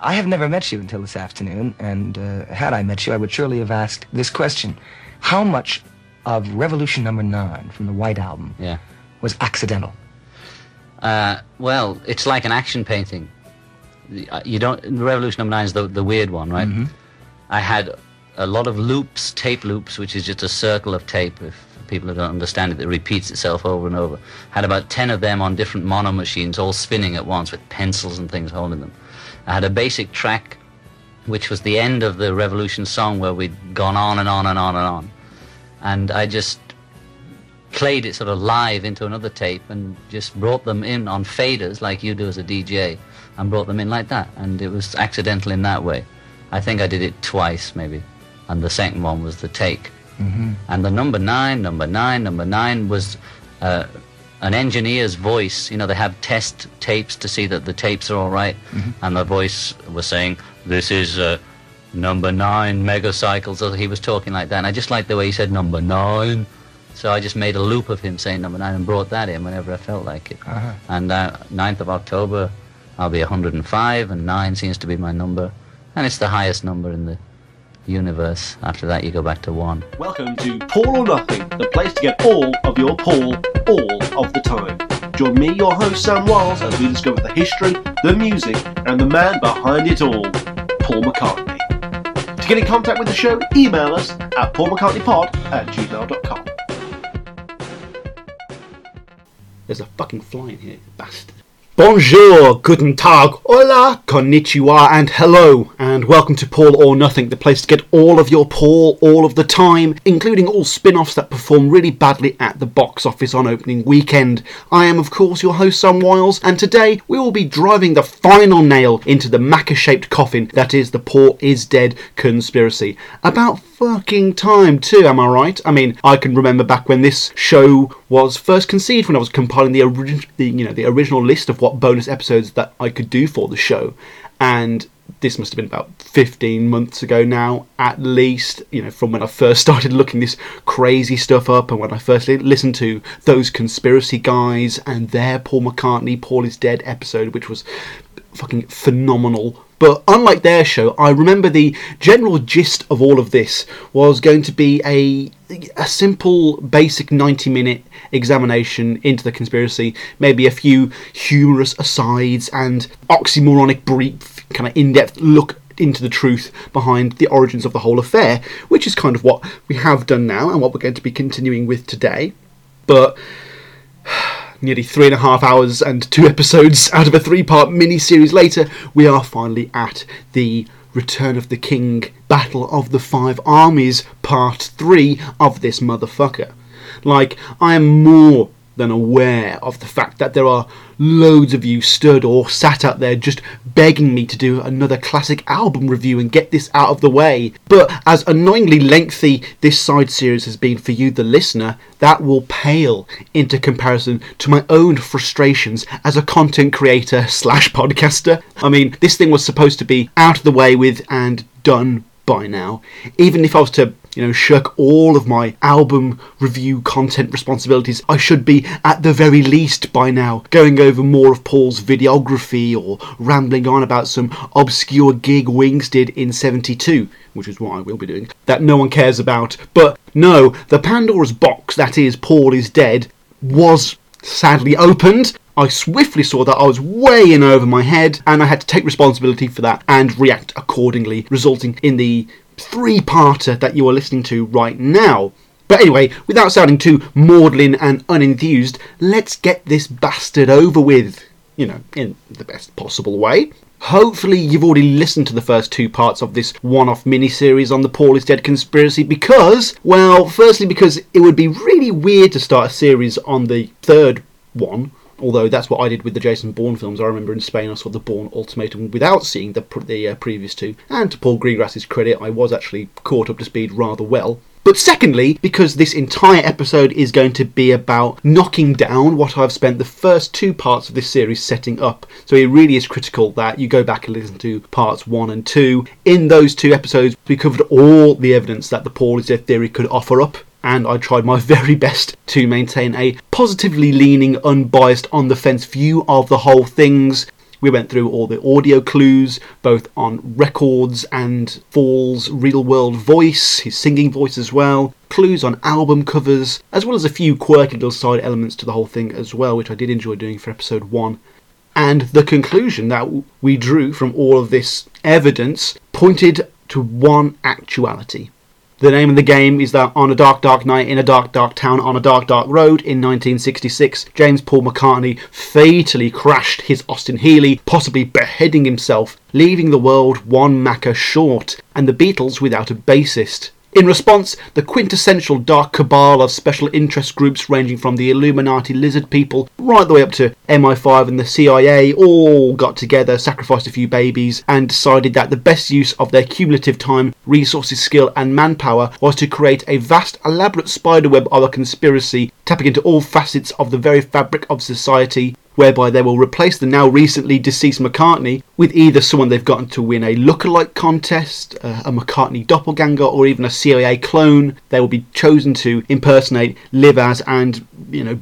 I have never met you until this afternoon, and had I met you, I would surely have asked this question. How much of Revolution No. 9 from the White Album was accidental? Well, it's like an action painting. You don't... Revolution No. 9 is the weird one, right? Mm-hmm. I had a lot of loops, tape loops, which is just a circle of tape, if people who don't understand it, that repeats itself over and over. Had about 10 of them on different mono machines, all spinning at once with pencils and things holding them. I had a basic track, which was the end of the Revolution song, where we'd gone on and on and on and on. And I just played it sort of live into another tape and just brought them in on faders, like you do as a DJ, and brought them in like that. And it was accidental in that way. I think I did it twice, maybe. And the second one was the take. Mm-hmm. And the number nine was an engineer's voice. You know, they have test tapes to see that the tapes are all right. Mm-hmm. And the voice was saying, this is number 9 megacycles. So he was talking like that. And I just liked the way he said number 9. So I just made a loop of him saying number 9 and brought that in whenever I felt like it. Uh-huh. And 9th of October, I'll be 105, and 9 seems to be my number. And it's the highest number in the universe. After that, you go back to 1. Welcome to Paul or Nothing, the place to get all of your Paul all of the time. Join me, your host, Sam Wiles, as we discover the history, the music, and the man behind it all, Paul McCartney. To get in contact with the show, email us at paulmccartneypod@gmail.com. There's a fucking fly in here, bastard. Bonjour, guten tag, hola, konnichiwa, and hello, and welcome to Paul or Nothing, the place to get all of your Paul all of the time, including all spin-offs that perform really badly at the box office on opening weekend. I am, of course, your host, Sam Wiles, and today we will be driving the final nail into the maca-shaped coffin that is the Paul is dead conspiracy. About fucking time, too, am I right? I mean, I can remember back when this show was first conceived, when I was compiling the original list of what bonus episodes that I could do for the show, and this must have been about 15 months ago now, at least, you know, from when I first started looking this crazy stuff up, and when I first listened to those conspiracy guys and their Paul McCartney, Paul is Dead episode, which was fucking phenomenal. But unlike their show, I remember the general gist of all of this was going to be a simple, basic 90-minute examination into the conspiracy, maybe a few humorous asides and oxymoronic brief, kind of in-depth look into the truth behind the origins of the whole affair, which is kind of what we have done now and what we're going to be continuing with today. But nearly 3.5 hours and 2 episodes out of a 3-part mini-series later, we are finally at the Return of the King, Battle of the Five Armies, Part 3 of this motherfucker. Like, I am more than aware of the fact that there are loads of you stood or sat out there just begging me to do another classic album review and get this out of the way. But as annoyingly lengthy this side series has been for you, the listener, that will pale into comparison to my own frustrations as a content creator / podcaster. I mean, this thing was supposed to be out of the way with and done by now. Even if I was to, you know, shirk all of my album review content responsibilities, I should be, at the very least by now, going over more of Paul's videography or rambling on about some obscure gig Wings did in 72, which is what I will be doing, that no one cares about. But no, the Pandora's box that is Paul is Dead was sadly opened. I swiftly saw that I was way in over my head, and I had to take responsibility for that and react accordingly, resulting in the 3-parter that you are listening to right now. But anyway, without sounding too maudlin and unenthused, let's get this bastard over with, you know, in the best possible way. Hopefully you've already listened to the first 2 parts of this one-off mini-series on the Paul is Dead conspiracy because, well, firstly because it would be really weird to start a series on the third one, although that's what I did with the Jason Bourne films. I remember in Spain I saw the Bourne Ultimatum without seeing the previous 2, and to Paul Greengrass's credit, I was actually caught up to speed rather well. But secondly, because this entire episode is going to be about knocking down what I've spent the first 2 parts of this series setting up, so it really is critical that you go back and listen to parts 1 and 2. In those 2 episodes, we covered all the evidence that the Paul is Dead theory could offer up, and I tried my very best to maintain a positively leaning, unbiased, on-the-fence view of the whole things, We went through all the audio clues, both on records and Fall's real-world voice, his singing voice as well, clues on album covers, as well as a few quirky little side elements to the whole thing as well, which I did enjoy doing for episode 1. And the conclusion that we drew from all of this evidence pointed to one actuality. The name of the game is that on a dark, dark night, in a dark, dark town, on a dark, dark road in 1966, James Paul McCartney fatally crashed his Austin Healey, possibly beheading himself, leaving the world one Macca short, and the Beatles without a bassist. In response, the quintessential dark cabal of special interest groups ranging from the Illuminati lizard people right the way up to MI5 and the CIA all got together, sacrificed a few babies, and decided that the best use of their cumulative time, resources, skill and manpower was to create a vast, elaborate spiderweb of a conspiracy, tapping into all facets of the very fabric of society, whereby they will replace the now recently deceased McCartney with either someone they've gotten to win a lookalike contest, a McCartney doppelganger, or even a CIA clone. They will be chosen to impersonate, live as, and,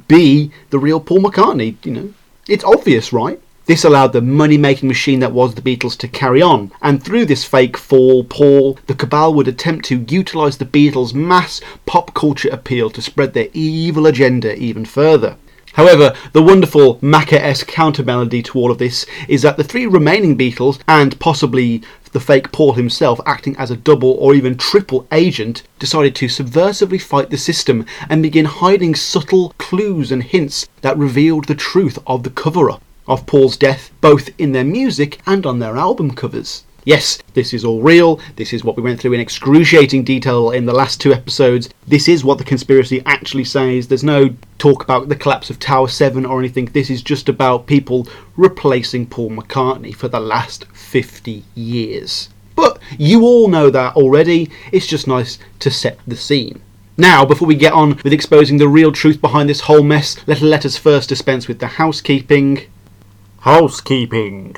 be the real Paul McCartney. It's obvious, right? This allowed the money-making machine that was the Beatles to carry on, and through this fake Fall Paul, the cabal would attempt to utilise the Beatles' mass pop culture appeal to spread their evil agenda even further. However, the wonderful Macca-esque counter-melody to all of this is that the three remaining Beatles, and possibly the fake Paul himself acting as a double or even triple agent, decided to subversively fight the system and begin hiding subtle clues and hints that revealed the truth of the cover-up of Paul's death, both in their music and on their album covers. Yes, this is all real, this is what we went through in excruciating detail in the last 2 episodes, this is what the conspiracy actually says, there's no talk about the collapse of Tower 7 or anything, this is just about people replacing Paul McCartney for the last 50 years. But you all know that already, it's just nice to set the scene. Now, before we get on with exposing the real truth behind this whole mess, let us first dispense with the housekeeping. Housekeeping.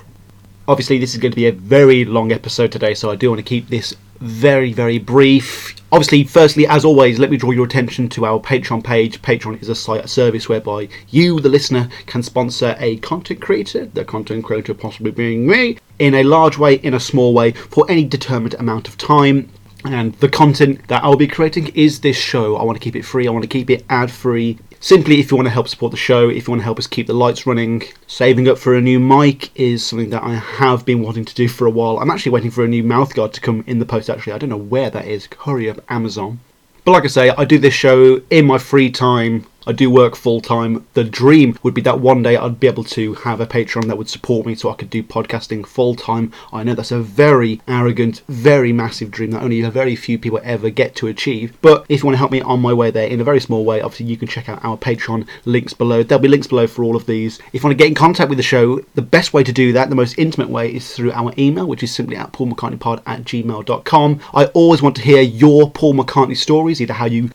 Obviously, this is going to be a very long episode today, so I do want to keep this very, very brief. Obviously, firstly, as always, let me draw your attention to our Patreon page. Patreon is a site, a service whereby you, the listener, can sponsor a content creator, the content creator possibly being me, in a large way, in a small way, for any determined amount of time. And the content that I'll be creating is this show. I want to keep it free, I want to keep it ad-free. Simply, if you want to help support the show, if you want to help us keep the lights running, saving up for a new mic is something that I have been wanting to do for a while. I'm actually waiting for a new mouthguard to come in the post, actually. I don't know where that is. Hurry up, Amazon. But like I say, I do this show in my free time. I do work full-time. The dream would be that one day I'd be able to have a Patreon that would support me so I could do podcasting full-time. I know that's a very arrogant, very massive dream that only a very few people ever get to achieve. But if you want to help me on my way there in a very small way, obviously you can check out our Patreon links below. There'll be links below for all of these. If you want to get in contact with the show, the best way to do that, the most intimate way, is through our email, which is simply at paulmccartneypod@gmail.com. I always want to hear your Paul McCartney stories, either how you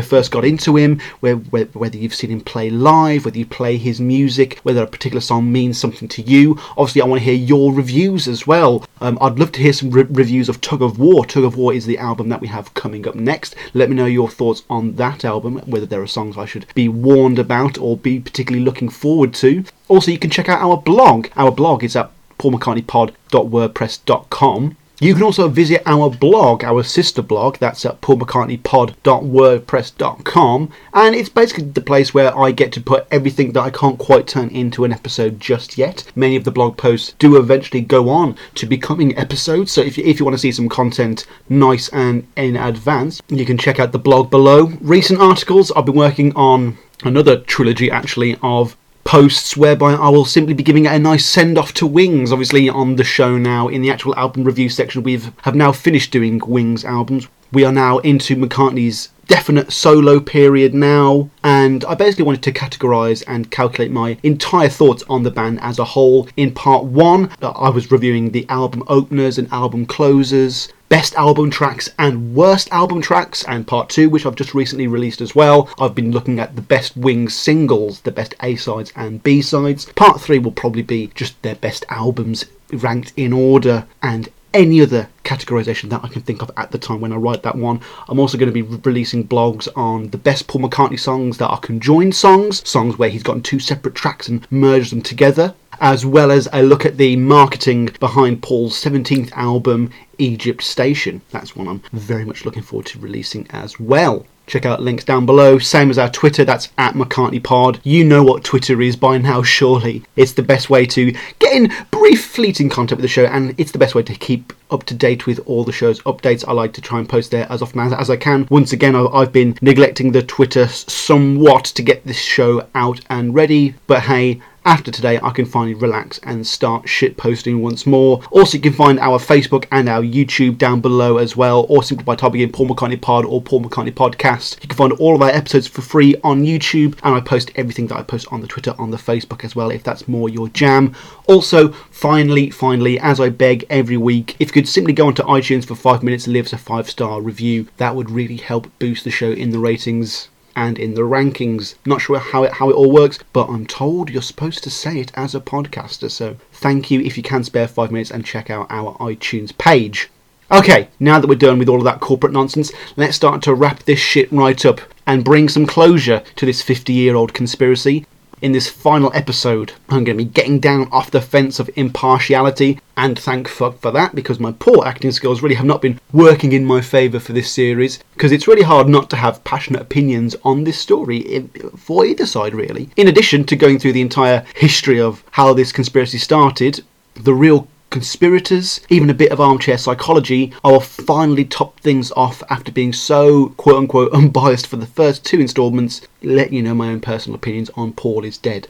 first got into him, whether you've seen him play live, whether you play his music, whether a particular song means something to you. Obviously, I want to hear your reviews as well. I'd love to hear some reviews of Tug of War. Tug of War is the album that we have coming up next. Let me know your thoughts on that album, whether there are songs I should be warned about or be particularly looking forward to. Also, you can check out our blog. Our blog is at paulmccartneypod.wordpress.com. You can also visit our blog, our sister blog, that's at paulmccartneypod.wordpress.com, and it's basically the place where I get to put everything that I can't quite turn into an episode just yet. Many of the blog posts do eventually go on to becoming episodes, so if you want to see some content nice and in advance, you can check out the blog below. Recent articles, I've been working on another trilogy actually of posts whereby I will simply be giving it a nice send-off to Wings. Obviously on the show now, in the actual album review section, we have now finished doing Wings albums. We are now into McCartney's definite solo period now, and I basically wanted to categorise and calculate my entire thoughts on the band as a whole. In part 1, I was reviewing the album openers and album closers, best album tracks and worst album tracks, and part 2, which I've just recently released as well, I've been looking at the best Wings singles, the best A-sides and B-sides. Part 3 will probably be just their best albums ranked in order, and any other categorization that I can think of at the time when I write that one. I'm also going to be releasing blogs on the best Paul McCartney songs that are conjoined songs, songs where he's gotten 2 separate tracks and merged them together, as well as a look at the marketing behind Paul's 17th album, Egypt Station. That's one I'm very much looking forward to releasing as well. Check out links down below, same as our Twitter, that's @McCartneyPod. You know what Twitter is by now, surely. It's the best way to get in brief, fleeting contact with the show, and it's the best way to keep up to date with all the show's updates. I like to try and post there as often as I can. Once again, I've been neglecting the Twitter somewhat to get this show out and ready, but hey, after today, I can finally relax and start shitposting once more. Also, you can find our Facebook and our YouTube down below as well, or simply by typing in Paul McCartney Pod or Paul McCartney Podcast. You can find all of our episodes for free on YouTube, and I post everything that I post on the Twitter on the Facebook as well, if that's more your jam. Also, finally, as I beg every week, if you could simply go onto iTunes for 5 minutes and leave us a 5-star review, that would really help boost the show in the ratings and in the rankings. Not sure how it all works, but I'm told you're supposed to say it as a podcaster, so thank you if you can spare 5 minutes and check out our iTunes page. Okay, now that we're done with all of that corporate nonsense, let's start to wrap this shit right up and bring some closure to this 50-year-old conspiracy. In this final episode, I'm going to be getting down off the fence of impartiality, and thank fuck for that, because my poor acting skills really have not been working in my favour for this series, because it's really hard not to have passionate opinions on this story, for either side really. In addition to going through the entire history of how this conspiracy started, the real conspirators, even a bit of armchair psychology, I will finally top things off after being so quote-unquote unbiased for the first two installments, letting you know my own personal opinions on Paul is Dead.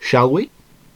Shall we?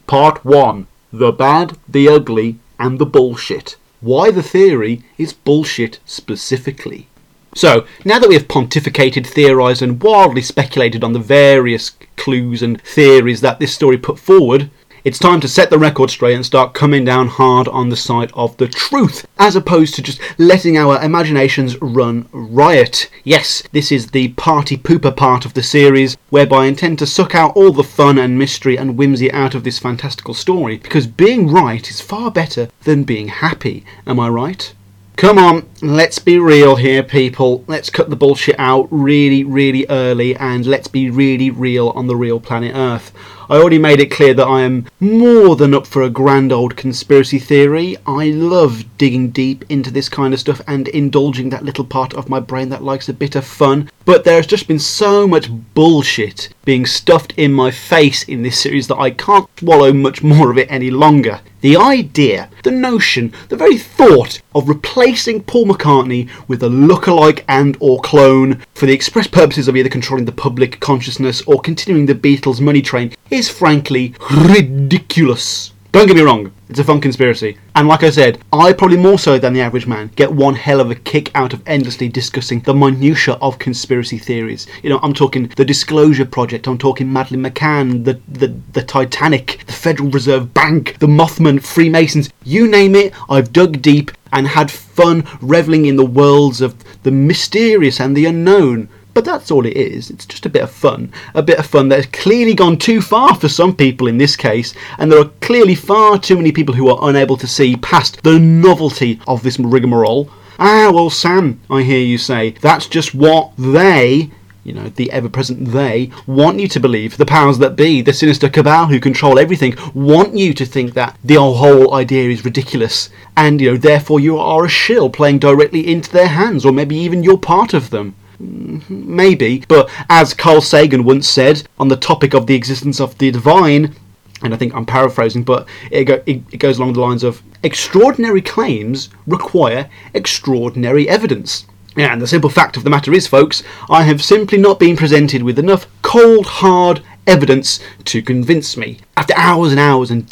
Part 1. The bad, the ugly, and the bullshit. Why the theory is bullshit specifically. So, now that we have pontificated, theorised, and wildly speculated on the various clues and theories that this story put forward, it's time to set the record straight and start coming down hard on the side of the truth, as opposed to just letting our imaginations run riot. Yes, this is the party pooper part of the series, whereby I intend to suck out all the fun and mystery and whimsy out of this fantastical story, because being right is far better than being happy, am I right? Come on, let's be real here, people. Let's cut the bullshit out really, really early, and let's be really real on the real planet Earth. I already made it clear that I am more than up for a grand old conspiracy theory. I love digging deep into this kind of stuff and indulging that little part of my brain that likes a bit of fun. But there has just been so much bullshit being stuffed in my face in this series that I can't swallow much more of it any longer. The idea, the notion, the very thought of replacing Paul McCartney with a lookalike and or clone for the express purposes of either controlling the public consciousness or continuing the Beatles' money train is frankly ridiculous. Don't get me wrong, it's a fun conspiracy. And like I said, I probably more so than the average man get one hell of a kick out of endlessly discussing the minutiae of conspiracy theories. You know, I'm talking the Disclosure Project, I'm talking Madeleine McCann, the Titanic, the Federal Reserve Bank, the Mothman, Freemasons, you name it, I've dug deep and had fun reveling in the worlds of the mysterious and the unknown. But that's all it is. It's just a bit of fun that has clearly gone too far for some people in this case, and there are clearly far too many people who are unable to see past the novelty of this rigmarole. Ah, well, Sam, I hear you say, that's just what they, you know, the ever-present they, want you to believe. The powers that be, the sinister cabal who control everything, want you to think that the whole idea is ridiculous, and, you know, therefore you are a shill playing directly into their hands, or maybe even you're part of them. Maybe, but as Carl Sagan once said on the topic of the existence of the divine, and I think I'm paraphrasing, but it goes along the lines of extraordinary claims require extraordinary evidence. And the simple fact of the matter is, folks, I have simply not been presented with enough cold, hard evidence to convince me. After hours and hours and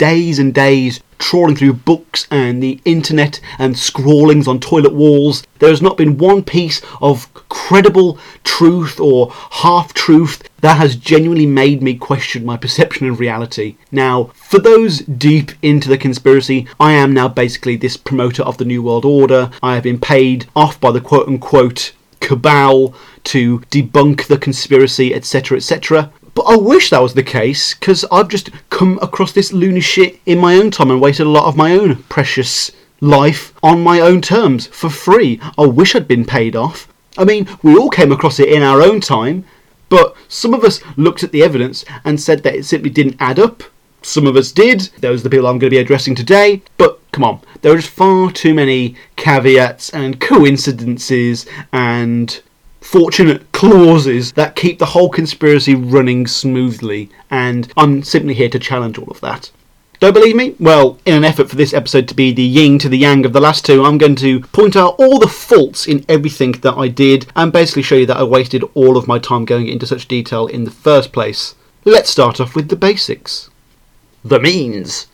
days trawling through books and the internet and scrawlings on toilet walls, there has not been one piece of credible truth or half-truth that has genuinely made me question my perception of reality. Now, for those deep into the conspiracy, I am now basically this promoter of the New World Order. I have been paid off by the quote-unquote cabal to debunk the conspiracy, etc., etc. But I wish that was the case, because I've just come across this loony shit in my own time and wasted a lot of my own precious life on my own terms, for free. I wish I'd been paid off. I mean, we all came across it in our own time, but some of us looked at the evidence and said that it simply didn't add up. Some of us did. Those are the people I'm going to be addressing today. But come on, there are just far too many caveats and coincidences and fortunate clauses that keep the whole conspiracy running smoothly, and I'm simply here to challenge all of that. Don't believe me? Well, in an effort for this episode to be the yin to the yang of the last two, I'm going to point out all the faults in everything that I did and basically show you that I wasted all of my time going into such detail in the first place. Let's start off with the basics. The means.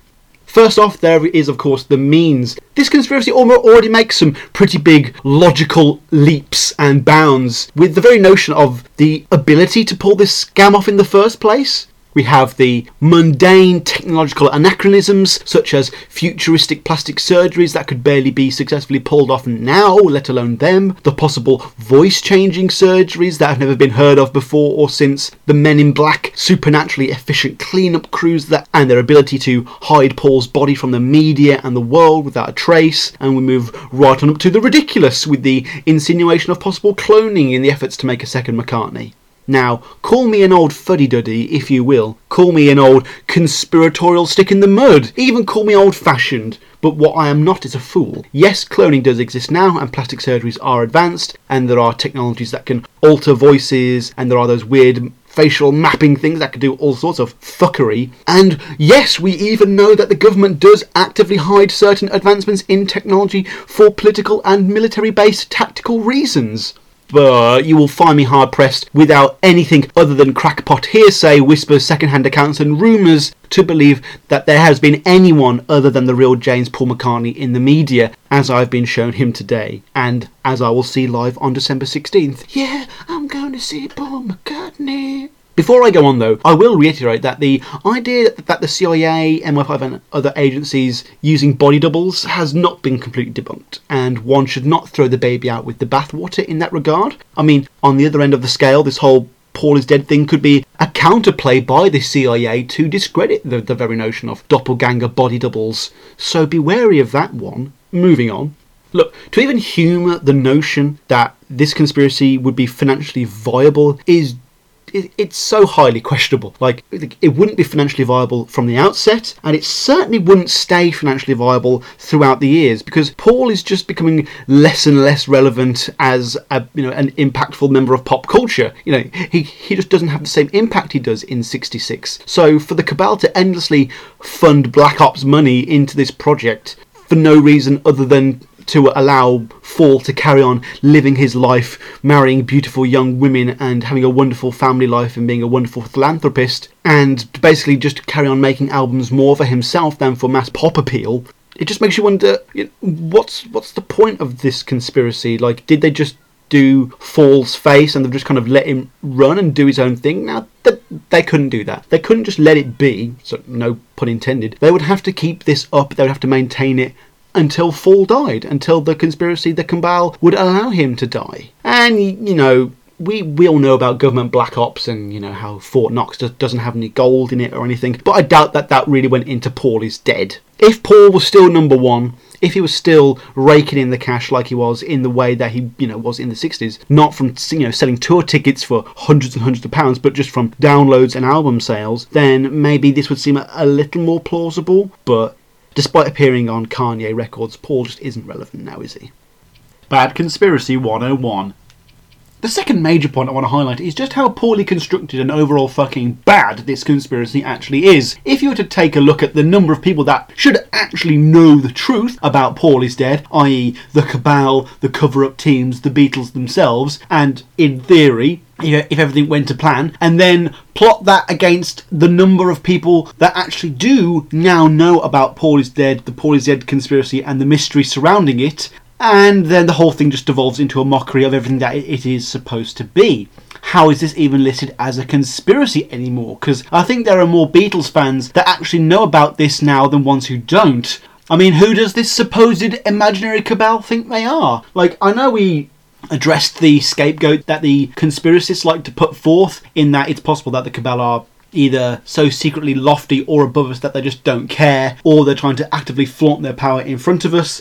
First off, there is, of course, the means. This conspiracy already makes some pretty big logical leaps and bounds with the very notion of the ability to pull this scam off in the first place. We have the mundane technological anachronisms, such as futuristic plastic surgeries that could barely be successfully pulled off now, let alone them, the possible voice-changing surgeries that have never been heard of before or since, the Men in Black supernaturally efficient cleanup crews that, and their ability to hide Paul's body from the media and the world without a trace, and we move right on up to the ridiculous with the insinuation of possible cloning in the efforts to make a second McCartney. Now, call me an old fuddy-duddy, if you will. Call me an old conspiratorial stick in the mud. Even call me old-fashioned. But what I am not is a fool. Yes, cloning does exist now, and plastic surgeries are advanced, and there are technologies that can alter voices, and there are those weird facial mapping things that can do all sorts of fuckery. And yes, we even know that the government does actively hide certain advancements in technology for political and military-based tactical reasons. But you will find me hard-pressed without anything other than crackpot hearsay, whispers, second-hand accounts and rumours to believe that there has been anyone other than the real James Paul McCartney in the media, as I've been shown him today, and as I will see live on December 16th. Yeah, I'm going to see Paul McCartney. Before I go on, though, I will reiterate that the idea that the CIA, MI5 and other agencies using body doubles has not been completely debunked, and one should not throw the baby out with the bathwater in that regard. I mean, on the other end of the scale, this whole Paul is dead thing could be a counterplay by the CIA to discredit the very notion of doppelganger body doubles, so be wary of that one. Moving on. Look, to even humour the notion that this conspiracy would be financially viable is it's so highly questionable. Like, it wouldn't be financially viable from the outset, and it certainly wouldn't stay financially viable throughout the years, because Paul is just becoming less and less relevant as a, you know, an impactful member of pop culture. You know, he just doesn't have the same impact he does in 66. So for the cabal to endlessly fund Black Ops money into this project for no reason other than to allow Paul to carry on living his life, marrying beautiful young women and having a wonderful family life and being a wonderful philanthropist, and basically just carry on making albums more for himself than for mass pop appeal, it just makes you wonder, you know, what's the point of this conspiracy? Like, did they just do Paul's face and they've just kind of let him run and do his own thing? Now, they couldn't do that. They couldn't just let it be, so no pun intended. They would have to keep this up, they would have to maintain it, until Paul died, until the conspiracy, the cabal, would allow him to die. And, you know, we all know about government black ops and, you know, how Fort Knox doesn't have any gold in it or anything, but I doubt that really went into Paul is dead. If Paul was still number one, if he was still raking in the cash like he was in the way that he, you know, was in the 60s, not from, you know, selling tour tickets for hundreds and hundreds of pounds, but just from downloads and album sales, then maybe this would seem a little more plausible, but despite appearing on Kanye records, Paul just isn't relevant now, is he? Bad Conspiracy 101. The second major point I want to highlight is just how poorly constructed and overall fucking bad this conspiracy actually is. If you were to take a look at the number of people that should actually know the truth about Paul is dead, i.e. the cabal, the cover-up teams, the Beatles themselves, and in theory, if everything went to plan, and then plot that against the number of people that actually do now know about Paul is dead, the Paul is dead conspiracy and the mystery surrounding it, and then the whole thing just devolves into a mockery of everything that it is supposed to be. How is this even listed as a conspiracy anymore? Because I think there are more Beatles fans that actually know about this now than ones who don't. I mean, who does this supposed imaginary cabal think they are? Like, I know we addressed the scapegoat that the conspiracists like to put forth, in that it's possible that the cabal are either so secretly lofty or above us that they just don't care, or they're trying to actively flaunt their power in front of us.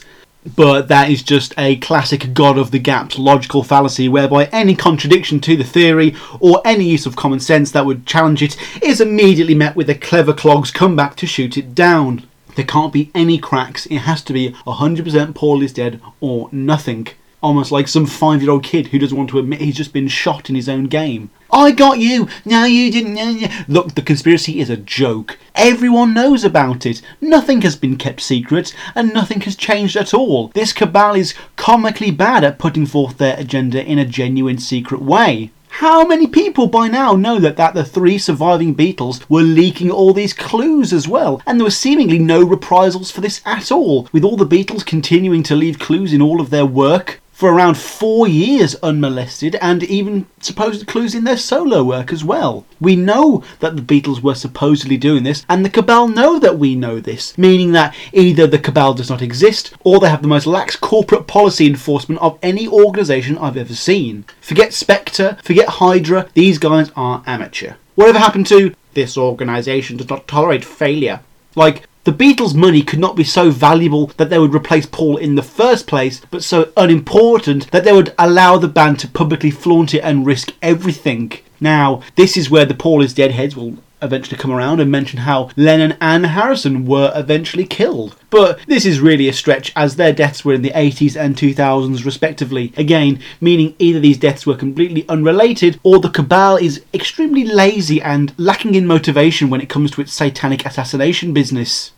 But that is just a classic God of the Gaps logical fallacy, whereby any contradiction to the theory or any use of common sense that would challenge it is immediately met with a clever clog's comeback to shoot it down. There can't be any cracks. It has to be 100% Paul is dead or nothing. Almost like some 5-year-old kid who doesn't want to admit he's just been shot in his own game. I got you! No, you didn't. No. Look, the conspiracy is a joke. Everyone knows about it. Nothing has been kept secret, and nothing has changed at all. This cabal is comically bad at putting forth their agenda in a genuine secret way. How many people by now know that the three surviving Beatles were leaking all these clues as well? And there were seemingly no reprisals for this at all, with all the Beatles continuing to leave clues in all of their work for around 4 years unmolested, and even supposed clues in their solo work as well. We know that the Beatles were supposedly doing this, and the cabal know that we know this, meaning that either the cabal does not exist, or they have the most lax corporate policy enforcement of any organisation I've ever seen. Forget Spectre, forget Hydra, these guys are amateur. Whatever happened to, this organisation does not tolerate failure. Like, the Beatles' money could not be so valuable that they would replace Paul in the first place, but so unimportant that they would allow the band to publicly flaunt it and risk everything. Now, this is where the Paul is Dead heads will eventually come around and mention how Lennon and Harrison were eventually killed. But this is really a stretch, as their deaths were in the 80s and 2000s respectively. Again, meaning either these deaths were completely unrelated, or the cabal is extremely lazy and lacking in motivation when it comes to its satanic assassination business.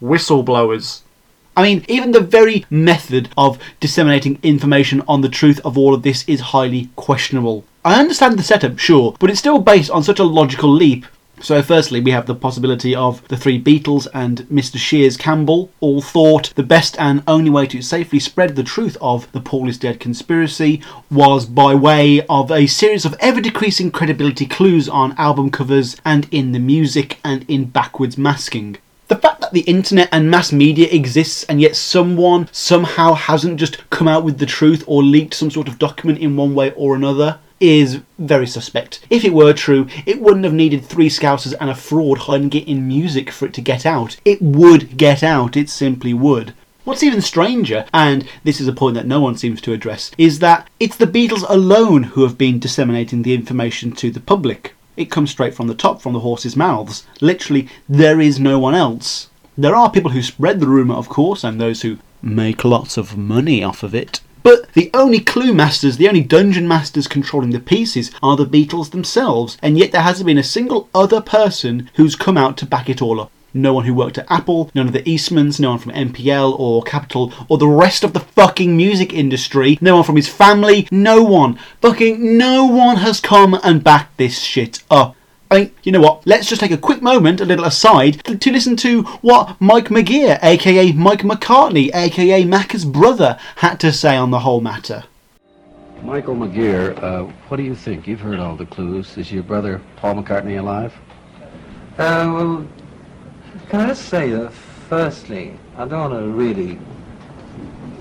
Whistleblowers. I mean, even the very method of disseminating information on the truth of all of this is highly questionable. I understand the setup, sure, but it's still based on such a logical leap. So firstly, we have the possibility of the three Beatles and Mr. Shears Campbell all thought the best and only way to safely spread the truth of the Paul is Dead conspiracy was by way of a series of ever-decreasing credibility clues on album covers and in the music and in backwards masking. The fact that the internet and mass media exists, and yet someone somehow hasn't just come out with the truth or leaked some sort of document in one way or another, is very suspect. If it were true, it wouldn't have needed three scousers and a fraud hiding it in music for it to get out. It would get out, it simply would. What's even stranger, and this is a point that no one seems to address, is that it's the Beatles alone who have been disseminating the information to the public. It comes straight from the top, from the horse's mouths. Literally, there is no one else. There are people who spread the rumour, of course, and those who make lots of money off of it. But the only clue masters, the only dungeon masters controlling the pieces are the Beatles themselves, and yet there hasn't been a single other person who's come out to back it all up. No one who worked at Apple, none of the Eastmans, no one from MPL or Capital or the rest of the fucking music industry, no one from his family, no one. Fucking no one has come and backed this shit up. I mean, you know what, let's just take a quick moment, a little aside, to listen to what Mike McGear, aka Mike McCartney, aka Macca's brother, had to say on the whole matter. Michael McGear, what do you think? You've heard all the clues. Is your brother Paul McCartney alive? Well, can I just say that, firstly, I don't want to really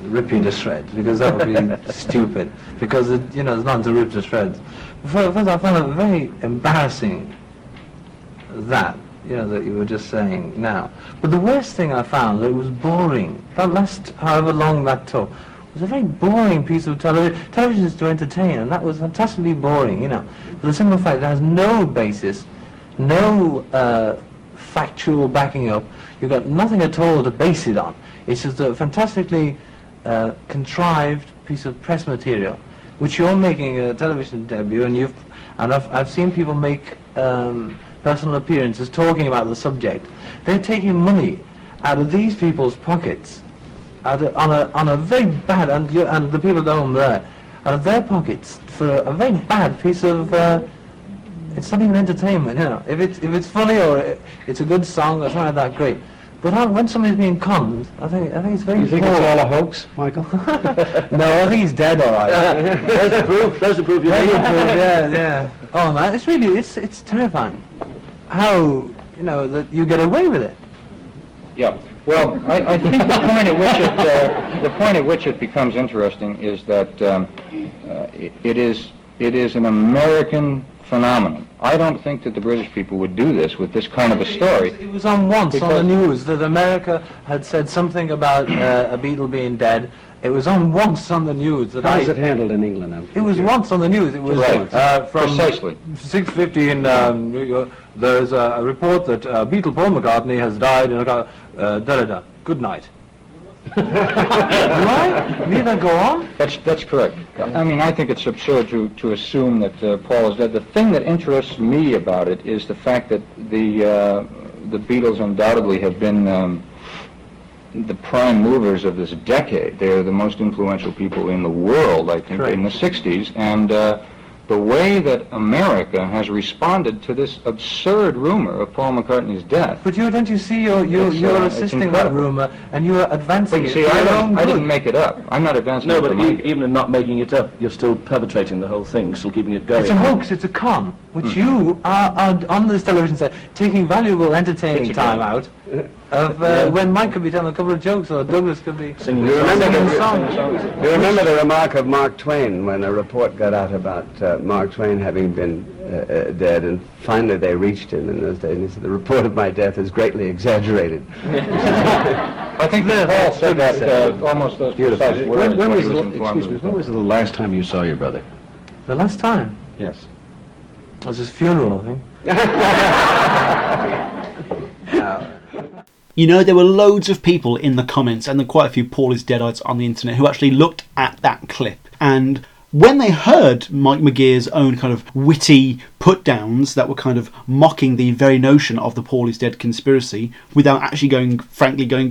rip you to shreds, because that would be stupid, because, there's nothing to rip to shreds. First, I found it very embarrassing that you were just saying now. But the worst thing I found, that it was boring. That last however long that took, was a very boring piece of television. Television is to entertain, and that was fantastically boring, For the simple fact that it has no basis, no factual backing up. You've got nothing at all to base it on. It's just a fantastically contrived piece of press material, which you're making a television debut, and I've seen people make personal appearances talking about the subject. They're taking money out of these people's pockets, on a very bad, and the people down there, out of their pockets for a very bad piece of. It's not even entertainment, If it's funny or it's a good song or something like that, great. But when somebody's being conned, I think it's very. You think it's all a hoax, Michael? No, I think he's dead, all right. There's the proof. There's the proof. Yeah. Oh man, it's really it's terrifying. How that you get away with it? Yeah. Well, I think the point at which it becomes interesting is that it is an American phenomenon. I don't think that the British people would do this with this kind of a story. It was on once on the news that America had said something about a Beatle being dead. It was on once on the news. That How was it handled in England? It was once on the news. It was right. From precisely 6:50 in New York. There is a report that Beatle Paul McCartney has died. Good night. Right? Neither go on? That's correct. I mean, I think it's absurd to assume that Paul is dead. The thing that interests me about it is the fact that the Beatles undoubtedly have been the prime movers of this decade. They're the most influential people in the world, I think, in the 60s. And the way that America has responded to this absurd rumor of Paul McCartney's death. But you, don't you see, you're assisting that rumor, and you're advancing it. See, I didn't make it up. I'm not advancing it. No, but even in not making it up, you're still perpetrating the whole thing, still keeping it going. It's a hoax, it's a con, which you are on this television set, taking valuable entertaining time out. Of when Mike could be telling a couple of jokes or Douglas could be singing a song. You remember the remark of Mark Twain when a report got out about Mark Twain having been dead, and finally they reached him in those days, and he said, "The report of my death is greatly exaggerated." I think Paul said that almost those precise words. When was the last time you saw your brother? The last time? Yes. It was his funeral, I think. You know, there were loads of people in the comments, and there were quite a few Paul is Deadites on the internet who actually looked at that clip. And when they heard Mike McGear's own kind of witty put-downs that were kind of mocking the very notion of the Paul is Dead conspiracy, without actually going,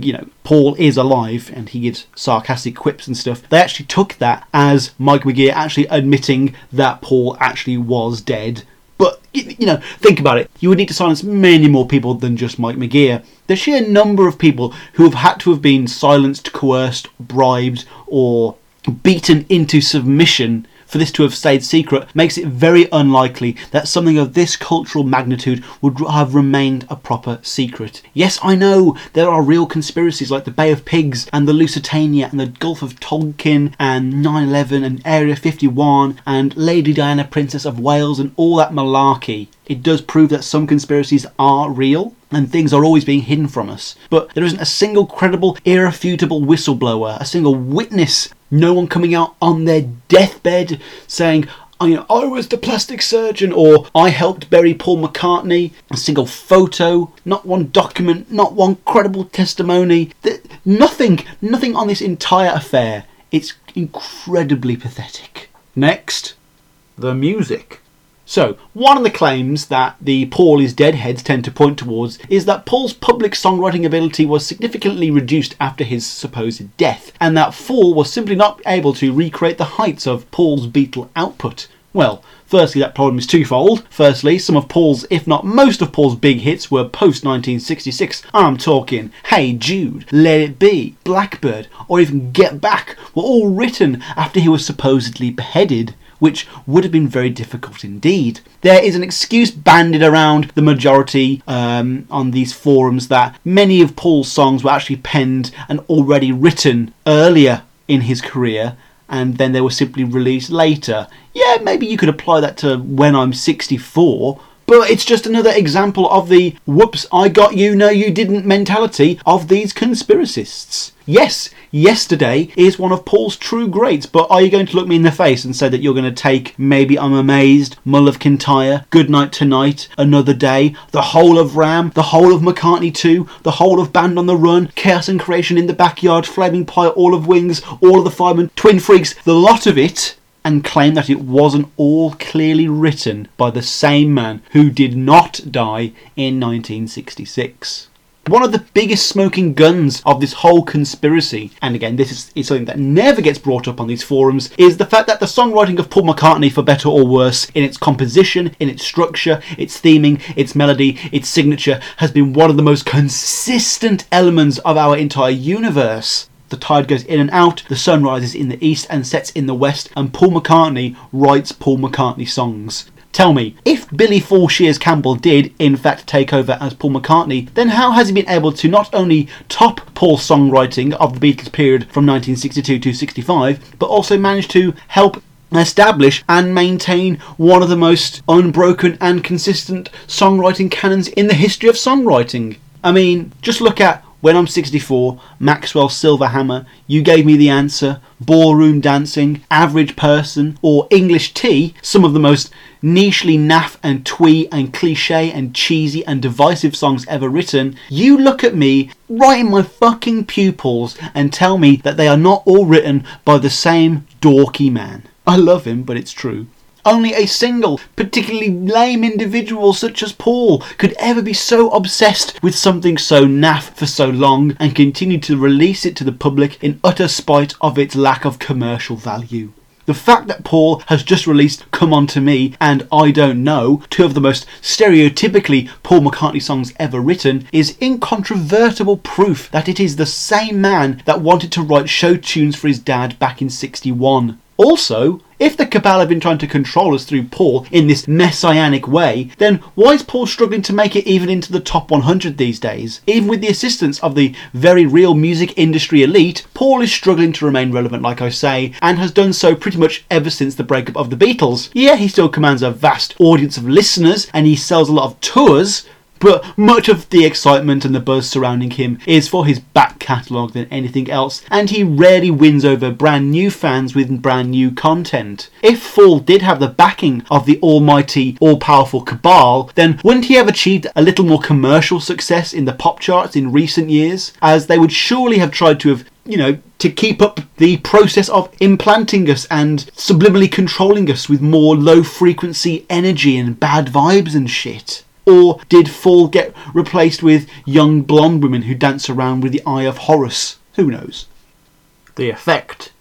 you know, Paul is alive, and he gives sarcastic quips and stuff, they actually took that as Mike McGear actually admitting that Paul actually was dead. But, you know, think about it. You would need to silence many more people than just Mike McGear. The sheer number of people who have had to have been silenced, coerced, bribed, or beaten into submission for this to have stayed secret makes it very unlikely that something of this cultural magnitude would have remained a proper secret. Yes, I know there are real conspiracies like the Bay of Pigs and the Lusitania and the Gulf of Tonkin and 9/11 and Area 51 and Lady Diana, Princess of Wales and all that malarkey. It does prove that some conspiracies are real and things are always being hidden from us. But there isn't a single credible, irrefutable whistleblower, a single witness, no one coming out on their deathbed saying, I was the plastic surgeon, or I helped bury Paul McCartney. A single photo, not one document, not one credible testimony. Nothing on this entire affair. It's incredibly pathetic. Next, the music. So, one of the claims that the Paul is Dead heads tend to point towards is that Paul's public songwriting ability was significantly reduced after his supposed death, and that Paul was simply not able to recreate the heights of Paul's Beatle output. Well, firstly, that problem is twofold. Firstly, some of Paul's, if not most of Paul's big hits were post-1966. I'm talking Hey Jude, Let It Be, Blackbird, or even Get Back were all written after he was supposedly beheaded, which would have been very difficult indeed. There is an excuse banded around the majority on these forums that many of Paul's songs were actually penned and already written earlier in his career, and then they were simply released later. Yeah, maybe you could apply that to When I'm 64, but it's just another example of the whoops, I got you, no you didn't mentality of these conspiracists. Yes, Yesterday is one of Paul's true greats, but are you going to look me in the face and say that you're going to take Maybe I'm Amazed, Mull of Kintyre, Goodnight Tonight, Another Day, the whole of Ram, the whole of McCartney 2, the whole of Band on the Run, Chaos and Creation in the Backyard, Flaming Pie, all of Wings, all of the Firemen, Twin Freaks, the lot of it, and claim that it wasn't all clearly written by the same man who did not die in 1966. One of the biggest smoking guns of this whole conspiracy, and again this is something that never gets brought up on these forums, is the fact that the songwriting of Paul McCartney, for better or worse, in its composition, in its structure, its theming, its melody, its signature, has been one of the most consistent elements of our entire universe. The tide goes in and out, the sun rises in the east and sets in the west, and Paul McCartney writes Paul McCartney songs. Tell me, if Billy Shears Campbell did, in fact, take over as Paul McCartney, then how has he been able to not only top Paul's songwriting of the Beatles period from 1962 to 65, but also manage to help establish and maintain one of the most unbroken and consistent songwriting canons in the history of songwriting. I mean, just look at When I'm 64, Maxwell's Silver Hammer, You Gave Me the Answer, Ballroom Dancing, Average Person, or English Tea, some of the most nichely naff and twee and cliche and cheesy and divisive songs ever written. You look at me right in my fucking pupils and tell me that they are not all written by the same dorky man. I love him, but it's true. Only a single, particularly lame individual such as Paul could ever be so obsessed with something so naff for so long and continue to release it to the public in utter spite of its lack of commercial value. The fact that Paul has just released Come On To Me and I Don't Know, two of the most stereotypically Paul McCartney songs ever written, is incontrovertible proof that it is the same man that wanted to write show tunes for his dad back in '61. Also, if the cabal have been trying to control us through Paul in this messianic way, then why is Paul struggling to make it even into the top 100 these days? Even with the assistance of the very real music industry elite, Paul is struggling to remain relevant, like I say, and has done so pretty much ever since the breakup of the Beatles. Yeah, he still commands a vast audience of listeners and he sells a lot of tours, but much of the excitement and the buzz surrounding him is for his back catalogue than anything else, and he rarely wins over brand new fans with brand new content. If Paul did have the backing of the almighty, all-powerful cabal, then wouldn't he have achieved a little more commercial success in the pop charts in recent years? As they would surely have tried to have, to keep up the process of implanting us and subliminally controlling us with more low-frequency energy and bad vibes and shit. Or did Paul get replaced with young blonde women who dance around with the eye of Horus? Who knows? The effect.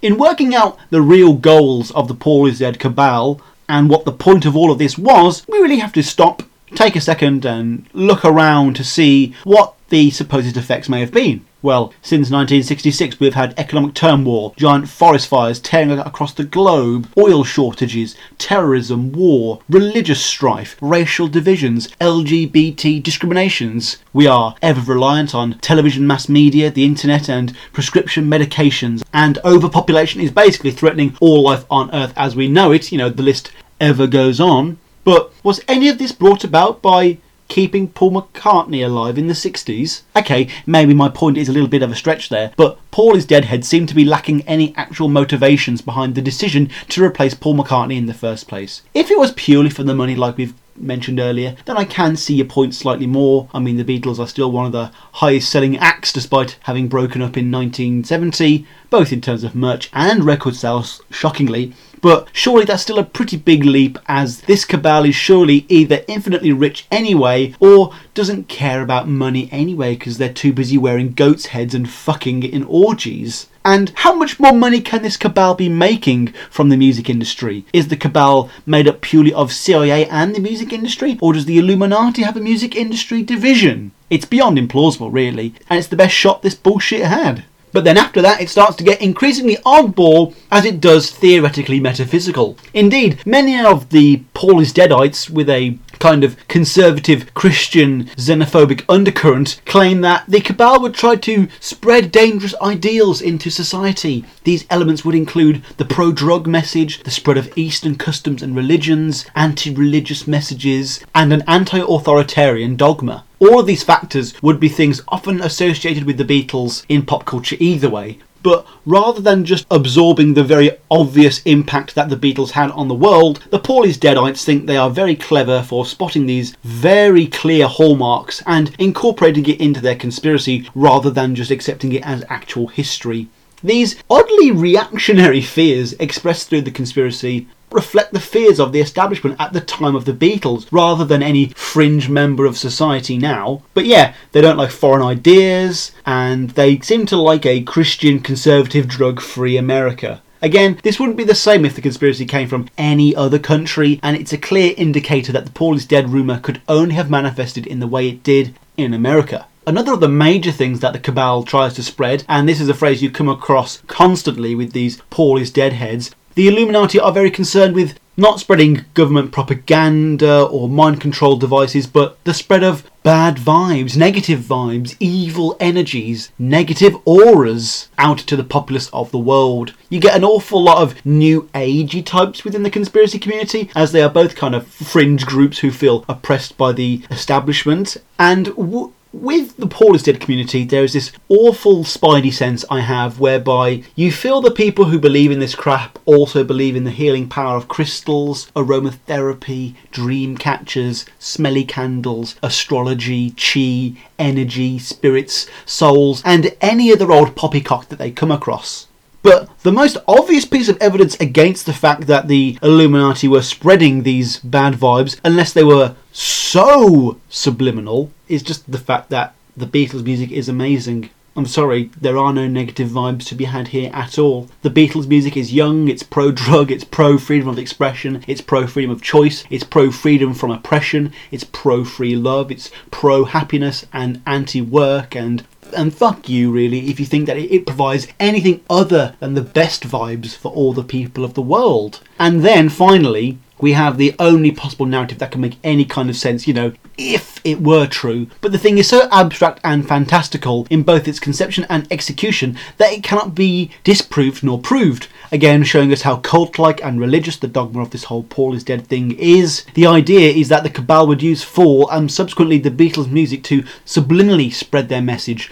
In working out the real goals of the Paul is Dead cabal and what the point of all of this was, we really have to stop, take a second and look around to see what the supposed effects may have been. Well, since 1966 we've had economic turmoil, giant forest fires tearing across the globe, oil shortages, terrorism, war, religious strife, racial divisions, LGBT discriminations. We are ever reliant on television, mass media, the internet and prescription medications, and overpopulation is basically threatening all life on Earth as we know it. The list ever goes on. But was any of this brought about by keeping Paul McCartney alive in the 60s? Okay, maybe my point is a little bit of a stretch there, but Paul is Deadhead seemed to be lacking any actual motivations behind the decision to replace Paul McCartney in the first place. If it was purely for the money like we've mentioned earlier, then I can see your point slightly more. I mean, the Beatles are still one of the highest selling acts despite having broken up in 1970, both in terms of merch and record sales, shockingly. But surely that's still a pretty big leap, as this cabal is surely either infinitely rich anyway or doesn't care about money anyway because they're too busy wearing goat's heads and fucking in orgies. And how much more money can this cabal be making from the music industry? Is the cabal made up purely of CIA and the music industry, or does the Illuminati have a music industry division? It's beyond implausible, really, and it's the best shot this bullshit had. But then after that it starts to get increasingly oddball, as it does theoretically metaphysical. Indeed, many of the Paul is Deadites, with a kind of conservative Christian xenophobic undercurrent, claim that the cabal would try to spread dangerous ideals into society. These elements would include the pro-drug message, the spread of Eastern customs and religions, anti-religious messages, and an anti-authoritarian dogma. All of these factors would be things often associated with the Beatles in pop culture either way. But rather than just absorbing the very obvious impact that the Beatles had on the world, the Paul is Deadites think they are very clever for spotting these very clear hallmarks and incorporating it into their conspiracy rather than just accepting it as actual history. These oddly reactionary fears expressed through the conspiracy reflect the fears of the establishment at the time of the Beatles rather than any fringe member of society now. But yeah, they don't like foreign ideas and they seem to like a Christian, conservative, drug-free America. Again, this wouldn't be the same if the conspiracy came from any other country, and it's a clear indicator that the Paul is Dead rumour could only have manifested in the way it did in America. Another of the major things that the cabal tries to spread, and this is a phrase you come across constantly with these Paul is Dead heads, the Illuminati are very concerned with Not spreading government propaganda or mind control devices, but the spread of bad vibes, negative vibes, evil energies, negative auras out to the populace of the world. You get an awful lot of new agey types within the conspiracy community, as they are both kind of fringe groups who feel oppressed by the establishment. And with the Paul is Dead community, there is this awful spidey sense I have whereby you feel the people who believe in this crap also believe in the healing power of crystals, aromatherapy, dream catchers, smelly candles, astrology, chi, energy, spirits, souls, and any other old poppycock that they come across. But the most obvious piece of evidence against the fact that the Illuminati were spreading these bad vibes, unless they were so subliminal, is just the fact that the Beatles' music is amazing. I'm sorry, there are no negative vibes to be had here at all. The Beatles' music is young, it's pro-drug, it's pro-freedom of expression, it's pro-freedom of choice, it's pro-freedom from oppression, it's pro-free love, it's pro-happiness and anti-work and fuck you, really, if you think that it provides anything other than the best vibes for all the people of the world. And then finally, we have the only possible narrative that can make any kind of sense, you know, if it were true. But the thing is so abstract and fantastical in both its conception and execution that it cannot be disproved nor proved. Again, showing us how cult-like and religious the dogma of this whole Paul is Dead thing is. The idea is that the cabal would use Fall and subsequently the Beatles' music to subliminally spread their message.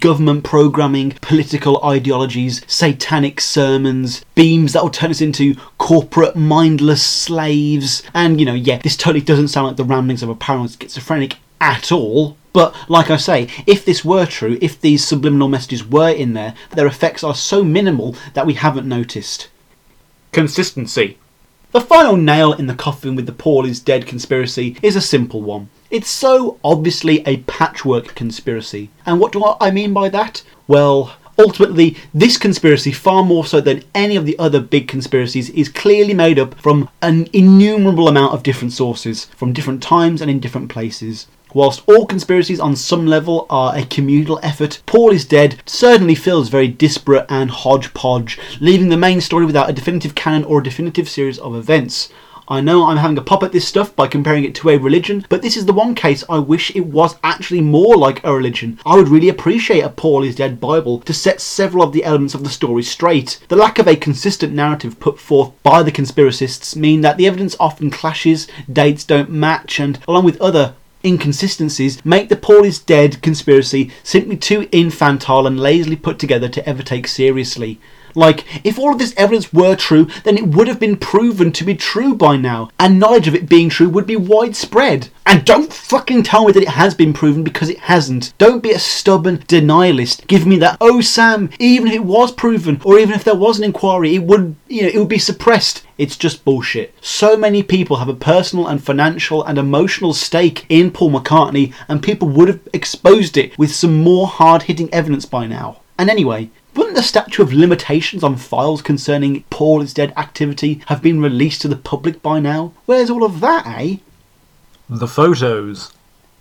Government programming, political ideologies, satanic sermons, beams that will turn us into corporate mindless slaves. And, you know, yeah, this totally doesn't sound like the ramblings of a paranoid schizophrenic at all. But, like I say, if this were true, if these subliminal messages were in there, their effects are so minimal that we haven't noticed. Consistency. The final nail in the coffin with the Paul is Dead conspiracy is a simple one. It's so obviously a patchwork conspiracy. And what do I mean by that? Well, ultimately, this conspiracy, far more so than any of the other big conspiracies, is clearly made up from an innumerable amount of different sources, from different times and in different places. Whilst all conspiracies on some level are a communal effort, Paul is Dead certainly feels very disparate and hodgepodge, leaving the main story without a definitive canon or a definitive series of events. I know I'm having a pop at this stuff by comparing it to a religion, but this is the one case I wish it was actually more like a religion. I would really appreciate a Paul is Dead Bible to set several of the elements of the story straight. The lack of a consistent narrative put forth by the conspiracists mean that the evidence often clashes, dates don't match, and along with other inconsistencies make the Paul is Dead conspiracy simply too infantile and lazily put together to ever take seriously. Like, if all of this evidence were true, then it would have been proven to be true by now, and knowledge of it being true would be widespread. And don't fucking tell me that it has been proven, because it hasn't. Don't be a stubborn denialist. Give me that, oh Sam, even if it was proven, or even if there was an inquiry, it would be suppressed. It's just bullshit. So many people have a personal and financial and emotional stake in Paul McCartney, and people would have exposed it with some more hard-hitting evidence by now. And anyway, wouldn't the statute of limitations on files concerning Paul is Dead activity have been released to the public by now? Where's all of that, eh? The photos.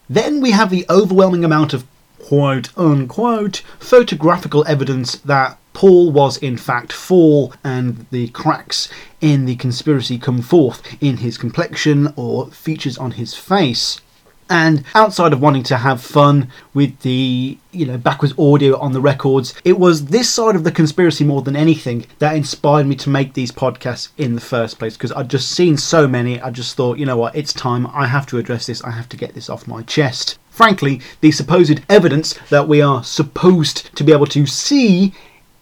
Then we have the overwhelming amount of quote-unquote photographical evidence that Paul was in fact Fall, and the cracks in the conspiracy come forth in his complexion or features on his face. And outside of wanting to have fun with the, backwards audio on the records, it was this side of the conspiracy more than anything that inspired me to make these podcasts in the first place, because I'd just seen so many. I just thought, you know what, it's time. I have to address this. I have to get this off my chest. Frankly, the supposed evidence that we are supposed to be able to see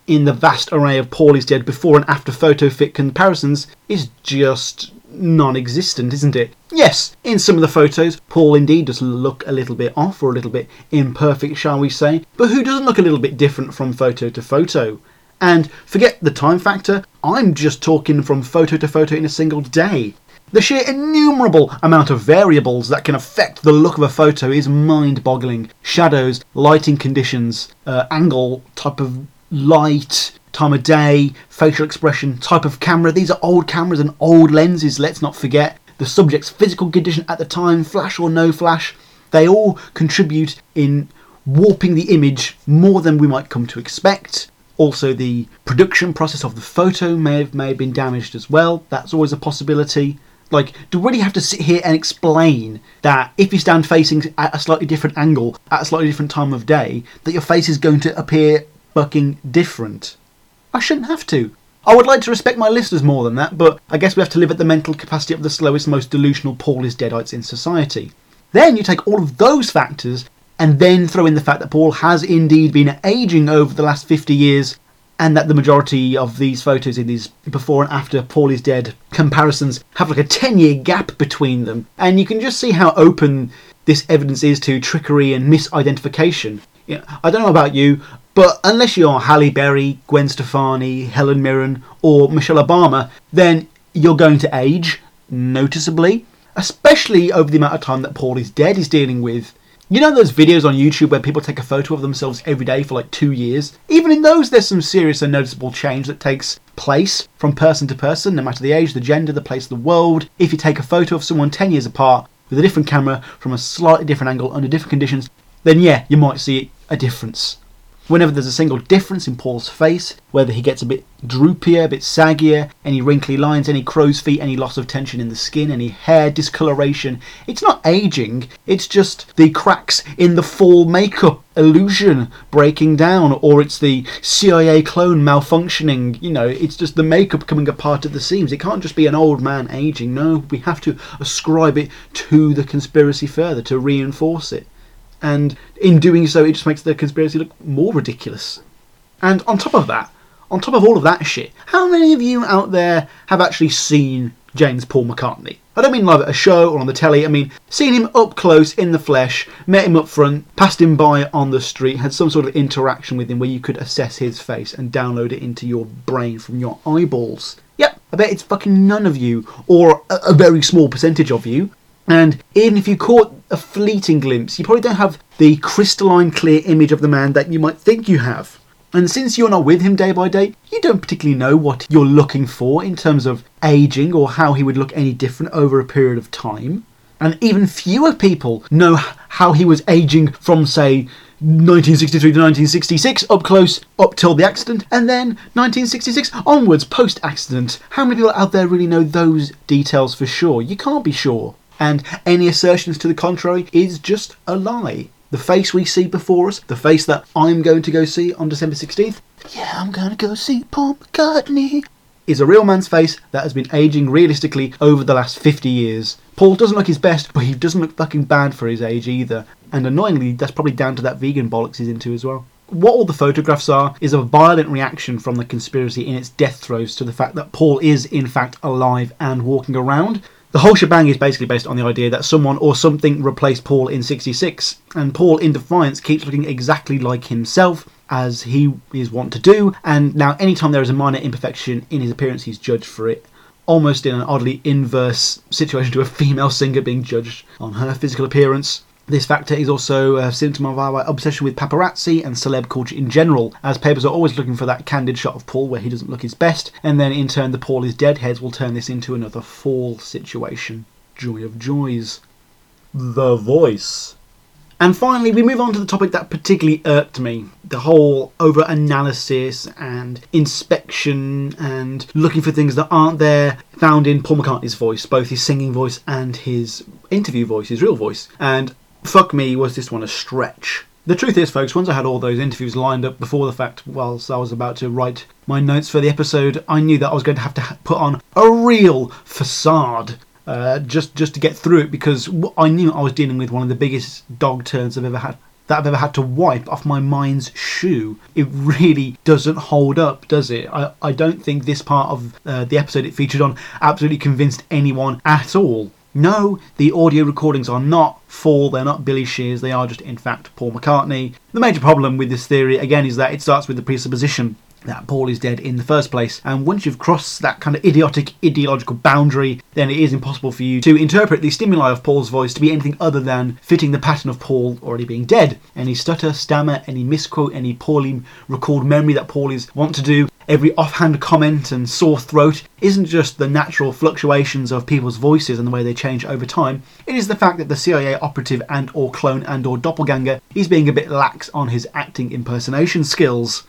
in the vast array of Paul is Dead before and after photo fit comparisons is just non-existent, isn't it? Yes, in some of the photos, Paul indeed does look a little bit off, or a little bit imperfect, shall we say, but who doesn't look a little bit different from photo to photo? And forget the time factor, I'm just talking from photo to photo in a single day. The sheer innumerable amount of variables that can affect the look of a photo is mind-boggling. Shadows, lighting conditions, angle, type of light, time of day, facial expression, type of camera. These are old cameras and old lenses, let's not forget. The subject's physical condition at the time, flash or no flash, they all contribute in warping the image more than we might come to expect. Also, the production process of the photo may have been damaged as well. That's always a possibility. Like, do we really have to sit here and explain that if you stand facing at a slightly different angle, at a slightly different time of day, that your face is going to appear fucking different? I shouldn't have to. I would like to respect my listeners more than that, but I guess we have to live at the mental capacity of the slowest, most delusional, Paulist deadites in society. Then you take all of those factors and then throw in the fact that Paul has indeed been ageing over the last 50 years and that the majority of these photos in these before and after Paul is dead comparisons have like a 10-year gap between them. And you can just see how open this evidence is to trickery and misidentification. You know, I don't know about you, but unless you're Halle Berry, Gwen Stefani, Helen Mirren or Michelle Obama, then you're going to age noticeably, especially over the amount of time that Paul is dead is dealing with. You know those videos on YouTube where people take a photo of themselves every day for like 2 years? Even in those, there's some serious and noticeable change that takes place from person to person, no matter the age, the gender, the place, the world. If you take a photo of someone 10 years apart with a different camera from a slightly different angle under different conditions, then yeah, you might see a difference. Whenever there's a single difference in Paul's face, whether he gets a bit droopier, a bit saggier, any wrinkly lines, any crow's feet, any loss of tension in the skin, any hair discoloration, it's not aging, it's just the cracks in the full makeup illusion breaking down, or it's the CIA clone malfunctioning, you know, it's just the makeup coming apart at the seams. It can't just be an old man aging. No, we have to ascribe it to the conspiracy further to reinforce it. And in doing so, it just makes the conspiracy look more ridiculous. And on top of all of that shit, how many of you out there have actually seen James Paul McCartney? I don't mean live at a show or on the telly. I mean seen him up close in the flesh, met him up front, passed him by on the street, had some sort of interaction with him where you could assess his face and download it into your brain from your eyeballs. Yep, I bet it's fucking none of you, or a very small percentage of you. And even if you caught a fleeting glimpse, you probably don't have the crystalline clear image of the man that you might think you have. And since you're not with him day by day, you don't particularly know what you're looking for in terms of aging or how he would look any different over a period of time. And even fewer people know how he was aging from, say, 1963 to 1966, up close, up till the accident, and then 1966 onwards, post-accident. How many people out there really know those details for sure? You can't be sure. And any assertions to the contrary is just a lie. The face we see before us, the face that I'm going to go see on December 16th, yeah, I'm going to go see Paul McCartney, is a real man's face that has been aging realistically over the last 50 years. Paul doesn't look his best, but he doesn't look fucking bad for his age either. And annoyingly, that's probably down to that vegan bollocks he's into as well. What all the photographs are is a violent reaction from the conspiracy in its death throes to the fact that Paul is, in fact, alive and walking around. The whole shebang is basically based on the idea that someone or something replaced Paul in 66, and Paul in defiance keeps looking exactly like himself, as he is wont to do, and now anytime there is a minor imperfection in his appearance he's judged for it, almost in an oddly inverse situation to a female singer being judged on her physical appearance. This factor is also a symptom of our obsession with paparazzi and celeb culture in general, as papers are always looking for that candid shot of Paul where he doesn't look his best, and then in turn the Paul is dead heads will turn this into another fall situation. Joy of joys. The Voice. And finally, we move on to the topic that particularly irked me. The whole over-analysis and inspection and looking for things that aren't there found in Paul McCartney's voice, both his singing voice and his interview voice, his real voice. And fuck me, was this one a stretch. The truth is, folks, once I had all those interviews lined up before the fact, whilst I was about to write my notes for the episode, I knew that I was going to have to put on a real facade just to get through it, because I knew I was dealing with one of the biggest dog turns I've ever had to wipe off my mind's shoe. It really doesn't hold up, does it? I don't think this part of the episode it featured on absolutely convinced anyone at all. No, the audio recordings are not Fall, they're not Billy Shears, they are just, in fact, Paul McCartney. The major problem with this theory, again, is that it starts with the presupposition that Paul is dead in the first place. And once you've crossed that kind of idiotic, ideological boundary, then it is impossible for you to interpret the stimuli of Paul's voice to be anything other than fitting the pattern of Paul already being dead. Any stutter, stammer, any misquote, any poorly recalled memory that Paul is wont to do, every offhand comment and sore throat isn't just the natural fluctuations of people's voices and the way they change over time. It is the fact that the CIA operative and or clone and or doppelganger is being a bit lax on his acting impersonation skills.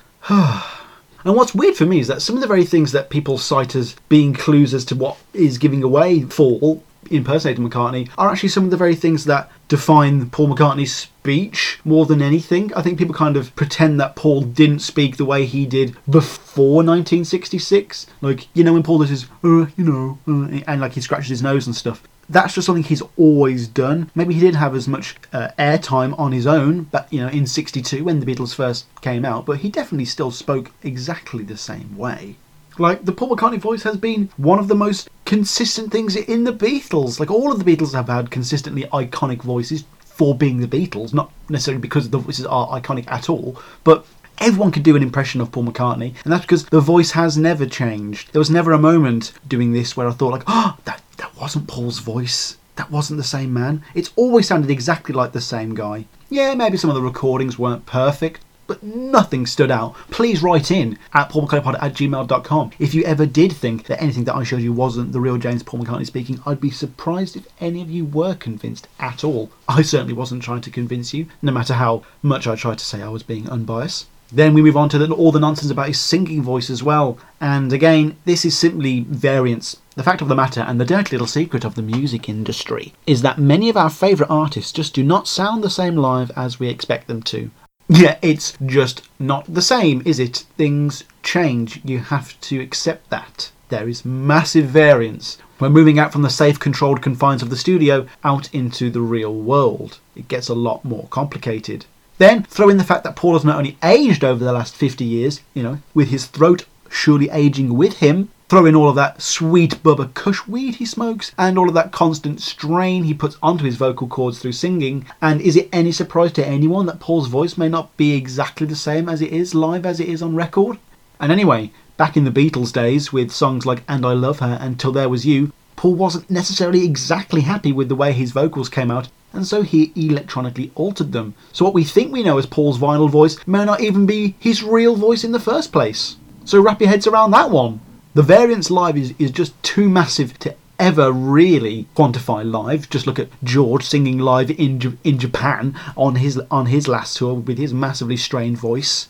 And what's weird for me is that some of the very things that people cite as being clues as to what is giving away for impersonating McCartney are actually some of the very things that define Paul McCartney's speech more than anything. I think people kind of pretend that Paul didn't speak the way he did before 1966. Like, you know, when Paul does his, and like he scratches his nose and stuff. That's just something he's always done. Maybe he didn't have as much airtime on his own, but you know, in 1962 when the Beatles first came out, but he definitely still spoke exactly the same way. Like, the Paul McCartney voice has been one of the most consistent things in the Beatles. Like, all of the Beatles have had consistently iconic voices for being the Beatles, not necessarily because the voices are iconic at all, but everyone could do an impression of Paul McCartney, and that's because the voice has never changed. There was never a moment doing this where I thought, like, oh, that wasn't Paul's voice. That wasn't the same man. It's always sounded exactly like the same guy. Yeah, maybe some of the recordings weren't perfect, but nothing stood out. Please write in at paulmccartneypod@gmail.com. If you ever did think that anything that I showed you wasn't the real James Paul McCartney speaking, I'd be surprised if any of you were convinced at all. I certainly wasn't trying to convince you, no matter how much I tried to say I was being unbiased. Then we move on to all the nonsense about his singing voice as well. And again, this is simply variance. The fact of the matter, and the dirty little secret of the music industry, is that many of our favourite artists just do not sound the same live as we expect them to. Yeah, it's just not the same, is it? Things change. You have to accept that. There is massive variance. We're moving out from the safe, controlled confines of the studio out into the real world. It gets a lot more complicated. Then throw in the fact that Paul has not only aged over the last 50 years, you know, with his throat surely aging with him. Throw in all of that sweet bubba kush weed he smokes and all of that constant strain he puts onto his vocal cords through singing. And is it any surprise to anyone that Paul's voice may not be exactly the same as it is live as it is on record? And anyway, back in the Beatles days with songs like And I Love Her and Till There Was You, Paul wasn't necessarily exactly happy with the way his vocals came out, and so he electronically altered them. So what we think we know as Paul's vinyl voice may not even be his real voice in the first place. So wrap your heads around that one. The variance live is just too massive to ever really quantify live. Just look at George singing live in Japan on his last tour with his massively strained voice.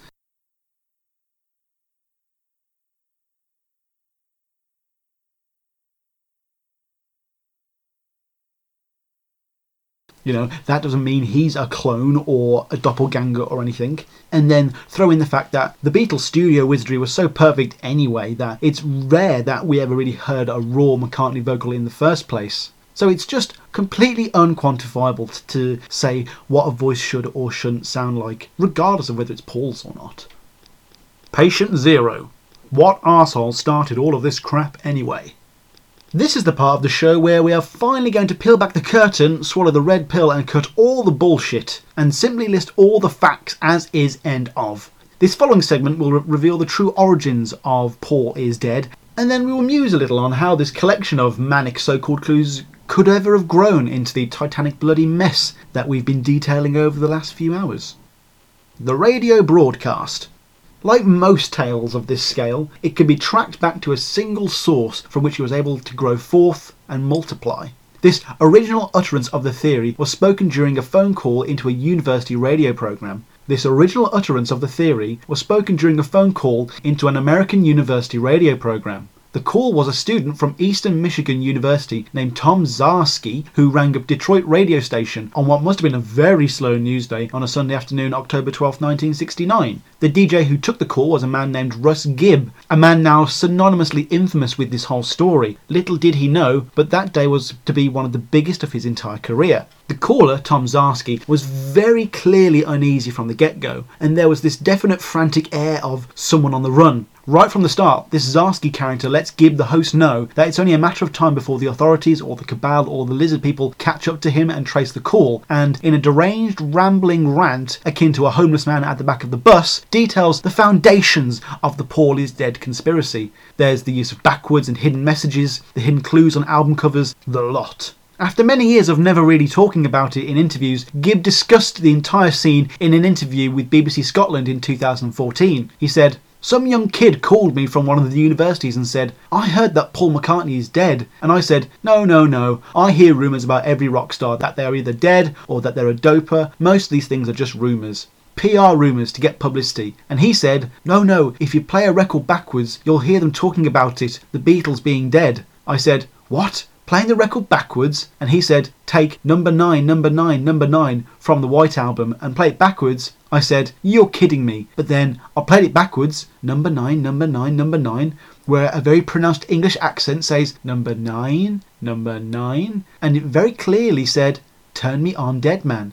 You know, that doesn't mean he's a clone or a doppelganger or anything. And then throw in the fact that the Beatles' studio wizardry was so perfect anyway that it's rare that we ever really heard a raw McCartney vocal in the first place. So it's just completely unquantifiable to say what a voice should or shouldn't sound like, regardless of whether it's Paul's or not. Patient Zero. What arsehole started all of this crap anyway? This is the part of the show where we are finally going to peel back the curtain, swallow the red pill and cut all the bullshit, and simply list all the facts as is, end of. This following segment will reveal the true origins of Paul is Dead, and then we will muse a little on how this collection of manic so-called clues could ever have grown into the titanic bloody mess that we've been detailing over the last few hours. The radio broadcast. Like most tales of this scale, it can be tracked back to a single source from which it was able to grow forth and multiply. This original utterance of the theory was spoken during a phone call into a university radio program. This original utterance of the theory was spoken during a phone call into an American university radio program. The call was a student from Eastern Michigan University named Tom Zarski who rang up Detroit radio station on what must have been a very slow news day on a Sunday afternoon, October 12, 1969. The DJ who took the call was a man named Russ Gibb, a man now synonymously infamous with this whole story. Little did he know, but that day was to be one of the biggest of his entire career. The caller, Tom Zarski, was very clearly uneasy from the get-go, and there was this definite frantic air of someone on the run. Right from the start, this Zarski character lets Gibb, the host, know that it's only a matter of time before the authorities or the cabal or the lizard people catch up to him and trace the call, and in a deranged, rambling rant akin to a homeless man at the back of the bus, details the foundations of the Paul is Dead conspiracy. There's the use of backwards and hidden messages, the hidden clues on album covers, the lot. After many years of never really talking about it in interviews, Gibb discussed the entire scene in an interview with BBC Scotland in 2014. He said, "Some young kid called me from one of the universities and said, I heard that Paul McCartney is dead. And I said, no. I hear rumours about every rock star, that they're either dead or that they're a doper. Most of these things are just rumours. PR rumours to get publicity, and he said, no, if you play a record backwards, you'll hear them talking about it, the Beatles being dead. I said, what? Playing the record backwards? And he said, take number 9 from the White Album and play it backwards. I said, you're kidding me. But then I played it backwards, number 9, where a very pronounced English accent says number 9, and it very clearly said, turn me on dead man.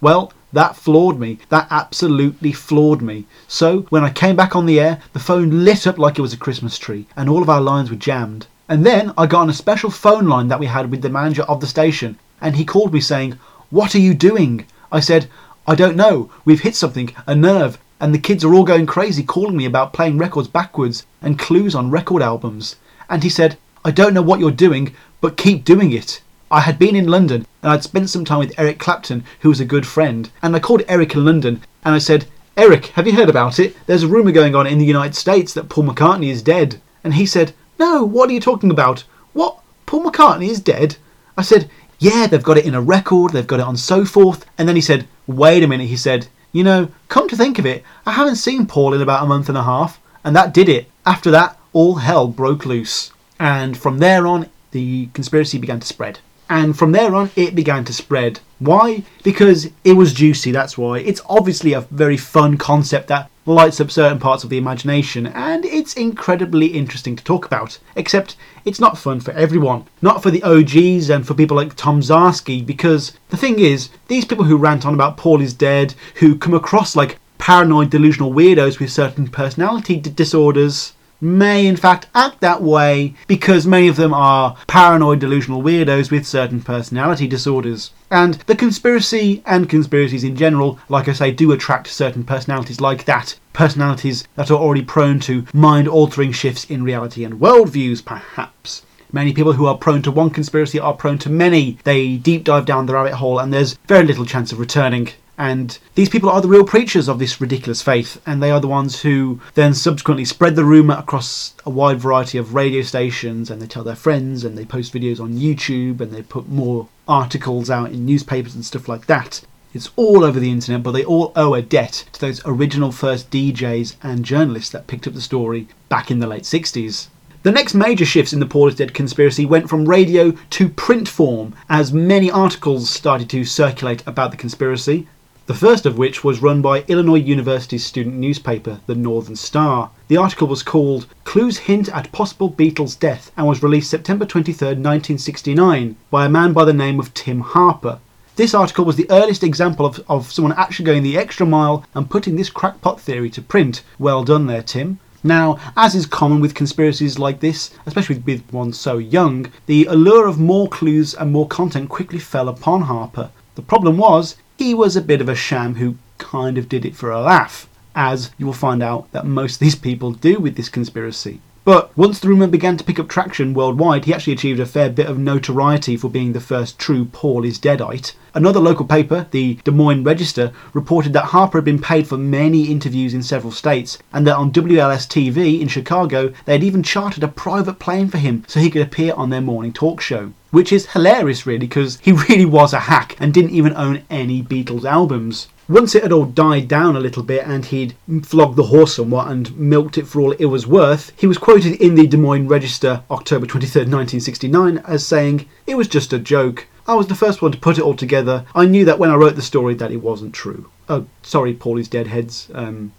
Well, that floored me. That absolutely floored me. So when I came back on the air, the phone lit up like it was a Christmas tree and all of our lines were jammed. And then I got on a special phone line that we had with the manager of the station, and he called me saying, what are you doing? I said, I don't know. We've hit something, a nerve, and the kids are all going crazy calling me about playing records backwards and clues on record albums. And he said, I don't know what you're doing, but keep doing it. I had been in London and I'd spent some time with Eric Clapton, who was a good friend, and I called Eric in London and I said, Eric, have you heard about it? There's a rumour going on in the United States that Paul McCartney is dead. And he said, no, what are you talking about? What? Paul McCartney is dead? I said, yeah, they've got it in a record, they've got it on so forth. And then he said, wait a minute, he said, you know, come to think of it, I haven't seen Paul in about a month and a half. And that did it. After that, all hell broke loose. And from there on, the conspiracy began to spread. And from there on, it began to spread. Why? Because it was juicy, that's why. It's obviously a very fun concept that lights up certain parts of the imagination, and it's incredibly interesting to talk about. Except it's not fun for everyone. Not for the OGs and for people like Tom Zarski, because the thing is, these people who rant on about Paul is dead, who come across like paranoid, delusional weirdos with certain personality disorders, may in fact act that way because many of them are paranoid, delusional weirdos with certain personality disorders. And the conspiracy and conspiracies in general, like I say, do attract certain personalities like that. Personalities that are already prone to mind-altering shifts in reality and worldviews, perhaps. Many people who are prone to one conspiracy are prone to many. They deep dive down the rabbit hole and there's very little chance of returning. And these people are the real preachers of this ridiculous faith, and they are the ones who then subsequently spread the rumour across a wide variety of radio stations, and they tell their friends, and they post videos on YouTube, and they put more articles out in newspapers and stuff like that. It's all over the internet, but they all owe a debt to those original first DJs and journalists that picked up the story back in the late 60s. The next major shifts in the Paul is Dead conspiracy went from radio to print form, as many articles started to circulate about the conspiracy. The first of which was run by Illinois University's student newspaper, the Northern Star. The article was called Clues Hint at Possible Beatles' Death and was released September 23, 1969 by a man by the name of Tim Harper. This article was the earliest example of someone actually going the extra mile and putting this crackpot theory to print. Well done there, Tim. Now, as is common with conspiracies like this, especially with one so young, the allure of more clues and more content quickly fell upon Harper. The problem was, he was a bit of a sham who kind of did it for a laugh, as you will find out that most of these people do with this conspiracy. But once the rumour began to pick up traction worldwide, he actually achieved a fair bit of notoriety for being the first true Paul is Deadite. Another local paper, the Des Moines Register, reported that Harper had been paid for many interviews in several states, and that on WLS-TV in Chicago, they had even chartered a private plane for him so he could appear on their morning talk show. Which is hilarious really, because he really was a hack and didn't even own any Beatles albums. Once it had all died down a little bit and he'd flogged the horse somewhat and milked it for all it was worth, he was quoted in the Des Moines Register, October 23, 1969, as saying, "It was just a joke. I was the first one to put it all together. I knew that when I wrote the story that it wasn't true." Oh, sorry, Paulie's Deadheads,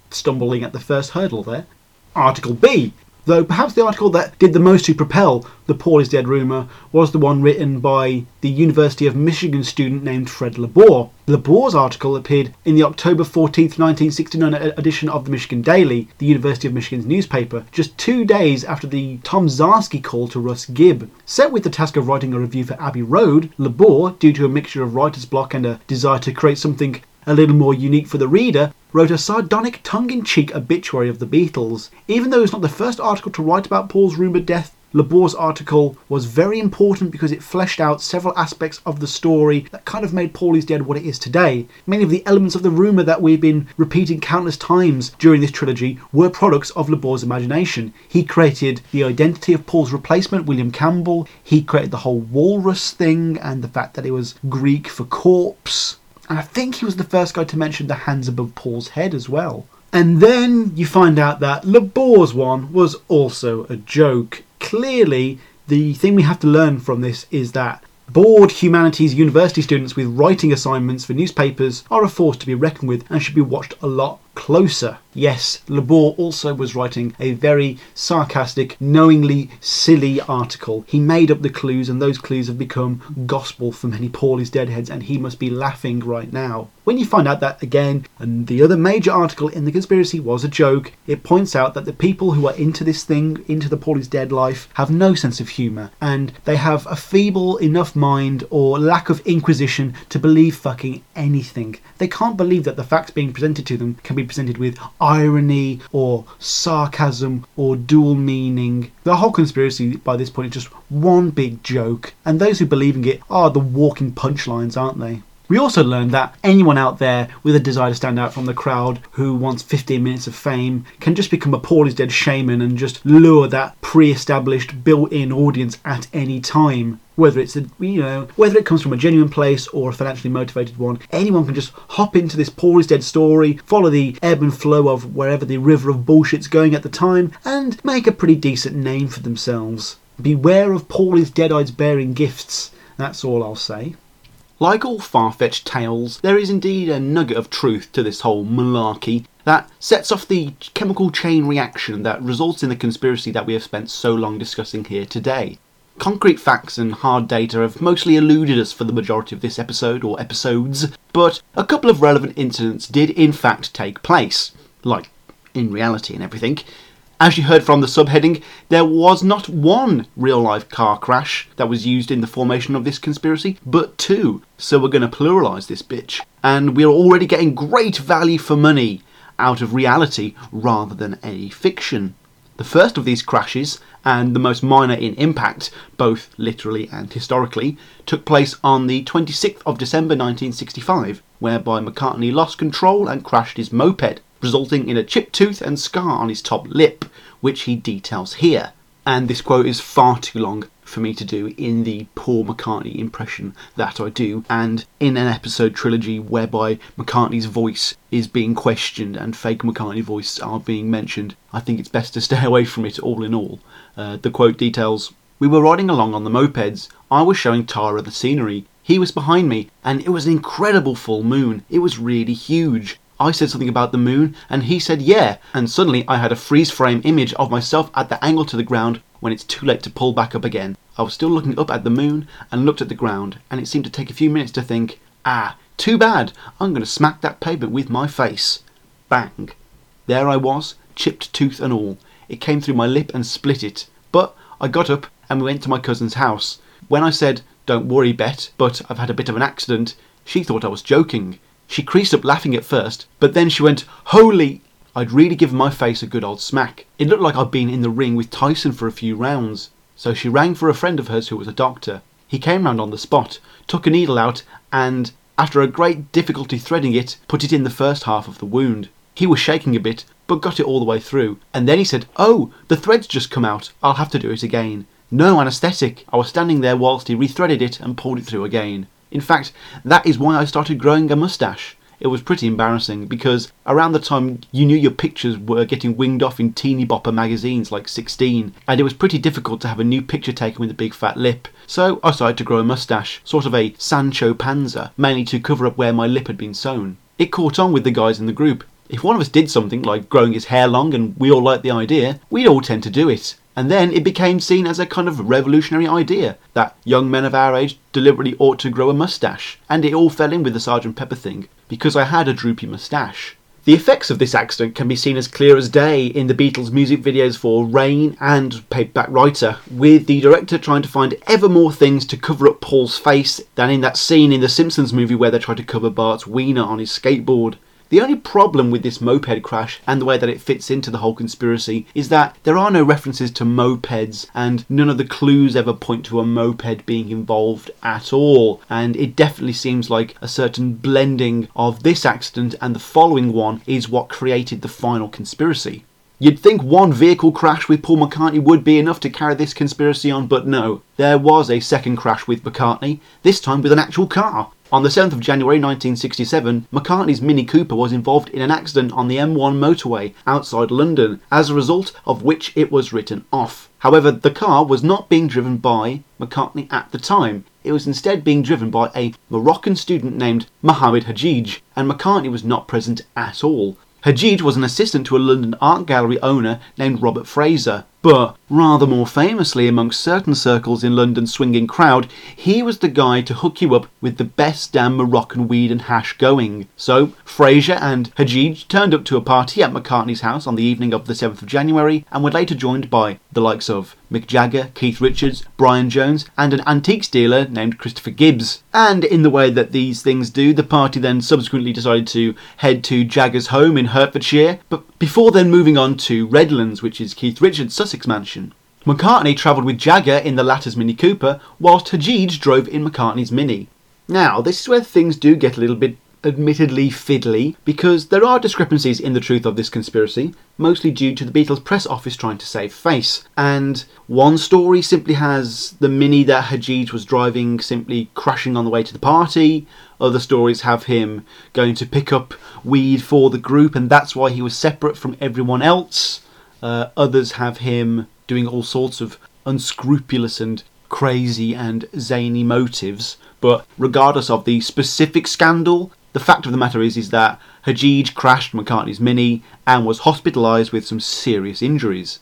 stumbling at the first hurdle there. Article B. Though perhaps the article that did the most to propel the Paul is Dead rumour was the one written by the University of Michigan student named Fred LaBour. LaBour's article appeared in the October 14, 1969 edition of the Michigan Daily, the University of Michigan's newspaper, just 2 days after the Tom Zarski call to Russ Gibb. Set with the task of writing a review for Abbey Road, LaBour, due to a mixture of writer's block and a desire to create something a little more unique for the reader, wrote a sardonic, tongue-in-cheek obituary of the Beatles. Even though it's not the first article to write about Paul's rumoured death, LaBour's article was very important because it fleshed out several aspects of the story that kind of made Paul is Dead what it is today. Many of the elements of the rumour that we've been repeating countless times during this trilogy were products of LaBour's imagination. He created the identity of Paul's replacement, William Campbell. He created the whole walrus thing and the fact that it was Greek for corpse. And I think he was the first guy to mention the hands above Paul's head as well. And then you find out that LaBour's one was also a joke. Clearly, the thing we have to learn from this is that bored humanities university students with writing assignments for newspapers are a force to be reckoned with and should be watched a lot closer. Yes, LaBour also was writing a very sarcastic, knowingly silly article. He made up the clues, and those clues have become gospel for many Paul is Dead heads, and he must be laughing right now. When you find out that, again, and the other major article in The Conspiracy was a joke, it points out that the people who are into this thing, into the Paul is Dead life, have no sense of humour, and they have a feeble enough mind or lack of inquisition to believe fucking anything. They can't believe that the facts being presented to them can be presented with irony or sarcasm or dual meaning. The whole conspiracy by this point is just one big joke, and those who believe in it are the walking punchlines, aren't they? We also learned that anyone out there with a desire to stand out from the crowd who wants 15 minutes of fame can just become a Paul is Dead shaman and just lure that pre-established built-in audience at any time. Whether it's whether it comes from a genuine place or a financially motivated one, anyone can just hop into this Paul is Dead story, follow the ebb and flow of wherever the river of bullshit's going at the time, and make a pretty decent name for themselves. Beware of Paul is Deadites bearing gifts, that's all I'll say. Like all far-fetched tales, there is indeed a nugget of truth to this whole malarkey that sets off the chemical chain reaction that results in the conspiracy that we have spent so long discussing here today. Concrete facts and hard data have mostly eluded us for the majority of this episode, or episodes, but a couple of relevant incidents did in fact take place. Like, in reality and everything. As you heard from the subheading, there was not one real-life car crash that was used in the formation of this conspiracy, but two. So we're going to pluralise this bitch. And we're already getting great value for money out of reality rather than any fiction. The first of these crashes, and the most minor in impact, both literally and historically, took place on the 26th of December 1965, whereby McCartney lost control and crashed his moped, resulting in a chipped tooth and scar on his top lip, which he details here. And this quote is far too long for me to do in the Paul McCartney impression that I do, and in an episode trilogy whereby McCartney's voice is being questioned and fake McCartney voices are being mentioned, I think it's best to stay away from it all in all. The quote details, "We were riding along on the mopeds. I was showing Tara the scenery. He was behind me, and it was an incredible full moon. It was really huge. I said something about the moon, and he said yeah, and suddenly I had a freeze-frame image of myself at the angle to the ground when it's too late to pull back up again. I was still looking up at the moon and looked at the ground, and it seemed to take a few minutes to think, ah, too bad, I'm going to smack that pavement with my face. Bang. There I was, chipped tooth and all. It came through my lip and split it, but I got up and we went to my cousin's house. When I said, don't worry, Bet, but I've had a bit of an accident, she thought I was joking. She creased up laughing at first, but then she went, holy... I'd really given my face a good old smack. It looked like I'd been in the ring with Tyson for a few rounds. So she rang for a friend of hers who was a doctor. He came round on the spot, took a needle out, and, after a great difficulty threading it, put it in the first half of the wound. He was shaking a bit, but got it all the way through. And then he said, oh, the thread's just come out. I'll have to do it again. No anaesthetic. I was standing there whilst he rethreaded it and pulled it through again. In fact, that is why I started growing a moustache. It was pretty embarrassing, because around the time you knew your pictures were getting winged off in teeny bopper magazines like 16, and it was pretty difficult to have a new picture taken with a big fat lip. So I started to grow a moustache, sort of a Sancho Panza, mainly to cover up where my lip had been sewn. It caught on with the guys in the group. If one of us did something like growing his hair long and we all liked the idea, we'd all tend to do it. And then it became seen as a kind of revolutionary idea that young men of our age deliberately ought to grow a moustache. And it all fell in with the Sgt. Pepper thing, because I had a droopy moustache. The effects of this accident can be seen as clear as day in the Beatles' music videos for Rain and Paperback Writer, with the director trying to find ever more things to cover up Paul's face than in that scene in the Simpsons movie where they try to cover Bart's wiener on his skateboard. The only problem with this moped crash and the way that it fits into the whole conspiracy is that there are no references to mopeds, and none of the clues ever point to a moped being involved at all. And it definitely seems like a certain blending of this accident and the following one is what created the final conspiracy. You'd think one vehicle crash with Paul McCartney would be enough to carry this conspiracy on, but no. There was a second crash with McCartney, this time with an actual car. On the 7th of January 1967, McCartney's Mini Cooper was involved in an accident on the M1 motorway outside London, as a result of which it was written off. However, the car was not being driven by McCartney at the time. It was instead being driven by a Moroccan student named Mohammed Hadjij, and McCartney was not present at all. Hadjij was an assistant to a London art gallery owner named Robert Fraser, but rather more famously amongst certain circles in London's swinging crowd, he was the guy to hook you up with the best damn Moroccan weed and hash going. So Fraser and Hadjij turned up to a party at McCartney's house on the evening of the 7th of January and were later joined by the likes of Mick Jagger, Keith Richards, Brian Jones, and an antiques dealer named Christopher Gibbs. And in the way that these things do, the party then subsequently decided to head to Jagger's home in Hertfordshire, but before then moving on to Redlands, which is Keith Richards' Sussex mansion. McCartney travelled with Jagger in the latter's Mini Cooper, whilst Hadjij drove in McCartney's Mini. Now, this is where things do get a little bit admittedly fiddly, because there are discrepancies in the truth of this conspiracy, mostly due to the Beatles press office trying to save face. And one story simply has the Mini that Hadjij was driving simply crashing on the way to the party. Other stories have him going to pick up weed for the group, and that's why he was separate from everyone else. Others have him doing all sorts of unscrupulous and crazy and zany motives. But regardless of the specific scandal, the fact of the matter is that Hadjij crashed McCartney's Mini and was hospitalised with some serious injuries.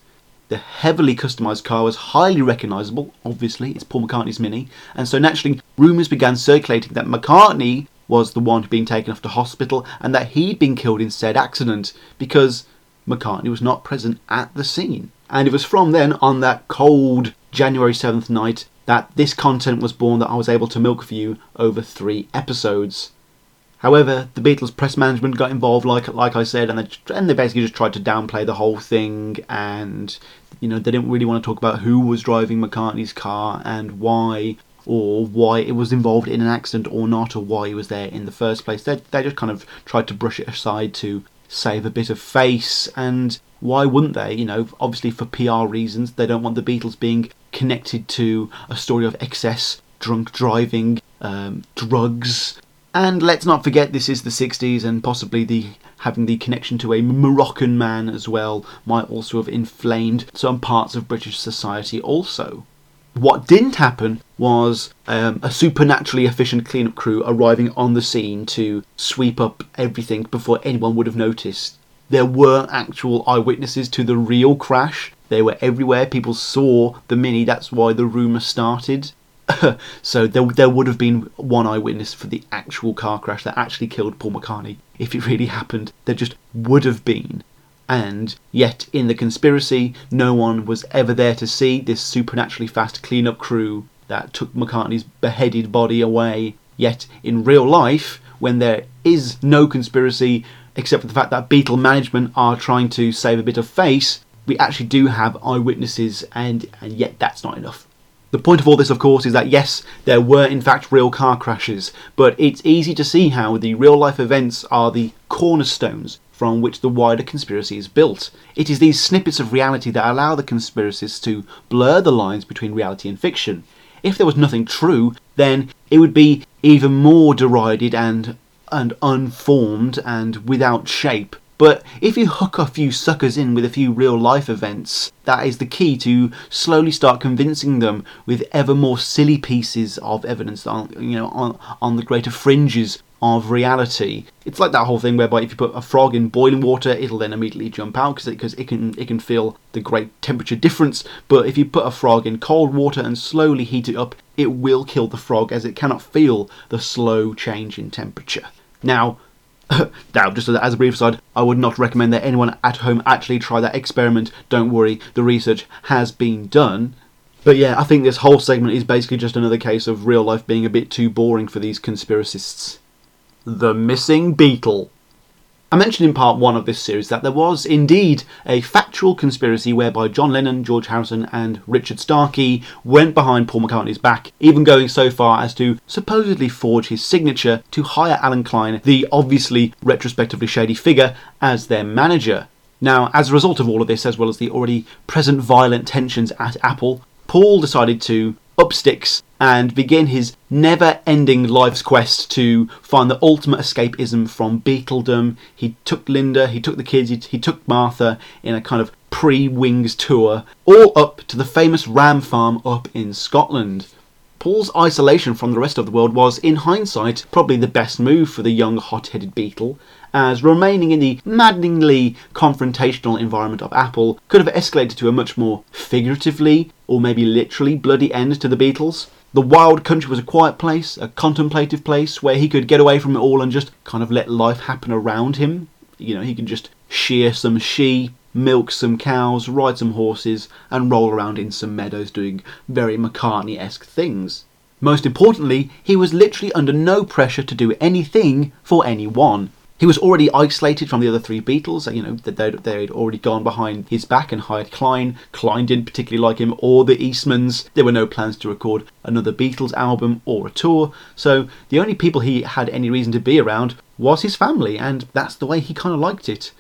The heavily customised car was highly recognisable, obviously it's Paul McCartney's Mini, and so naturally rumours began circulating that McCartney was the one being taken off to hospital and that he'd been killed in said accident, because McCartney was not present at the scene. And it was from then, on that cold January 7th night, that this content was born that I was able to milk for you over 3 episodes. However, the Beatles press management got involved, like I said, and they basically just tried to downplay the whole thing, and you know, they didn't really want to talk about who was driving McCartney's car and why, or why it was involved in an accident or not, or why he was there in the first place. They just kind of tried to brush it aside to save a bit of face, and why wouldn't they? You know, obviously for PR reasons, they don't want the Beatles being connected to a story of excess, drunk driving, drugs. And let's not forget, this is the 60s, and possibly having the connection to a Moroccan man as well might also have inflamed some parts of British society also. What didn't happen was a supernaturally efficient cleanup crew arriving on the scene to sweep up everything before anyone would have noticed. There were actual eyewitnesses to the real crash. They were everywhere. People saw the Mini. That's why the rumour started. So there would have been one eyewitness for the actual car crash that actually killed Paul McCartney. If it really happened, there just would have been. And yet, in the conspiracy, no one was ever there to see this supernaturally fast cleanup crew that took McCartney's beheaded body away. Yet, in real life, when there is no conspiracy, except for the fact that Beatle management are trying to save a bit of face, we actually do have eyewitnesses, and yet that's not enough. The point of all this, of course, is that yes, there were in fact real car crashes, but it's easy to see how the real-life events are the cornerstones from which the wider conspiracy is built. It is these snippets of reality that allow the conspiracists to blur the lines between reality and fiction. If there was nothing true, then it would be even more derided and unformed and without shape. But if you hook a few suckers in with a few real-life events, that is the key to slowly start convincing them with ever more silly pieces of evidence on the greater fringes of reality. It's like that whole thing whereby if you put a frog in boiling water, it'll then immediately jump out because it can feel the great temperature difference. But if you put a frog in cold water and slowly heat it up, it will kill the frog as it cannot feel the slow change in temperature. Now, just as a brief aside, I would not recommend that anyone at home actually try that experiment. Don't worry, the research has been done. But yeah, I think this whole segment is basically just another case of real life being a bit too boring for these conspiracists. The Missing Beatle. I mentioned in part one of this series that there was indeed a factual conspiracy whereby John Lennon, George Harrison and Richard Starkey went behind Paul McCartney's back, even going so far as to supposedly forge his signature to hire Alan Klein, the obviously retrospectively shady figure, as their manager. Now, as a result of all of this, as well as the already present violent tensions at Apple, Paul decided to up sticks and begin his never-ending life's quest to find the ultimate escapism from Beatledom. He took Linda, he took the kids, he took Martha in a kind of pre-Wings tour, all up to the famous Ram farm up in Scotland. Paul's isolation from the rest of the world was, in hindsight, probably the best move for the young hot-headed Beatle, as remaining in the maddeningly confrontational environment of Apple could have escalated to a much more figuratively, or maybe literally, bloody end to the Beatles. The wild country was a quiet place, a contemplative place, where he could get away from it all and just kind of let life happen around him. You know, he could just shear some sheep, milk some cows, ride some horses, and roll around in some meadows doing very McCartney-esque things. Most importantly, he was literally under no pressure to do anything for anyone. He was already isolated from the other three Beatles. You know, they'd already gone behind his back and hired Klein. Klein didn't particularly like him or the Eastmans. There were no plans to record another Beatles album or a tour. So the only people he had any reason to be around was his family, and that's the way he kind of liked it.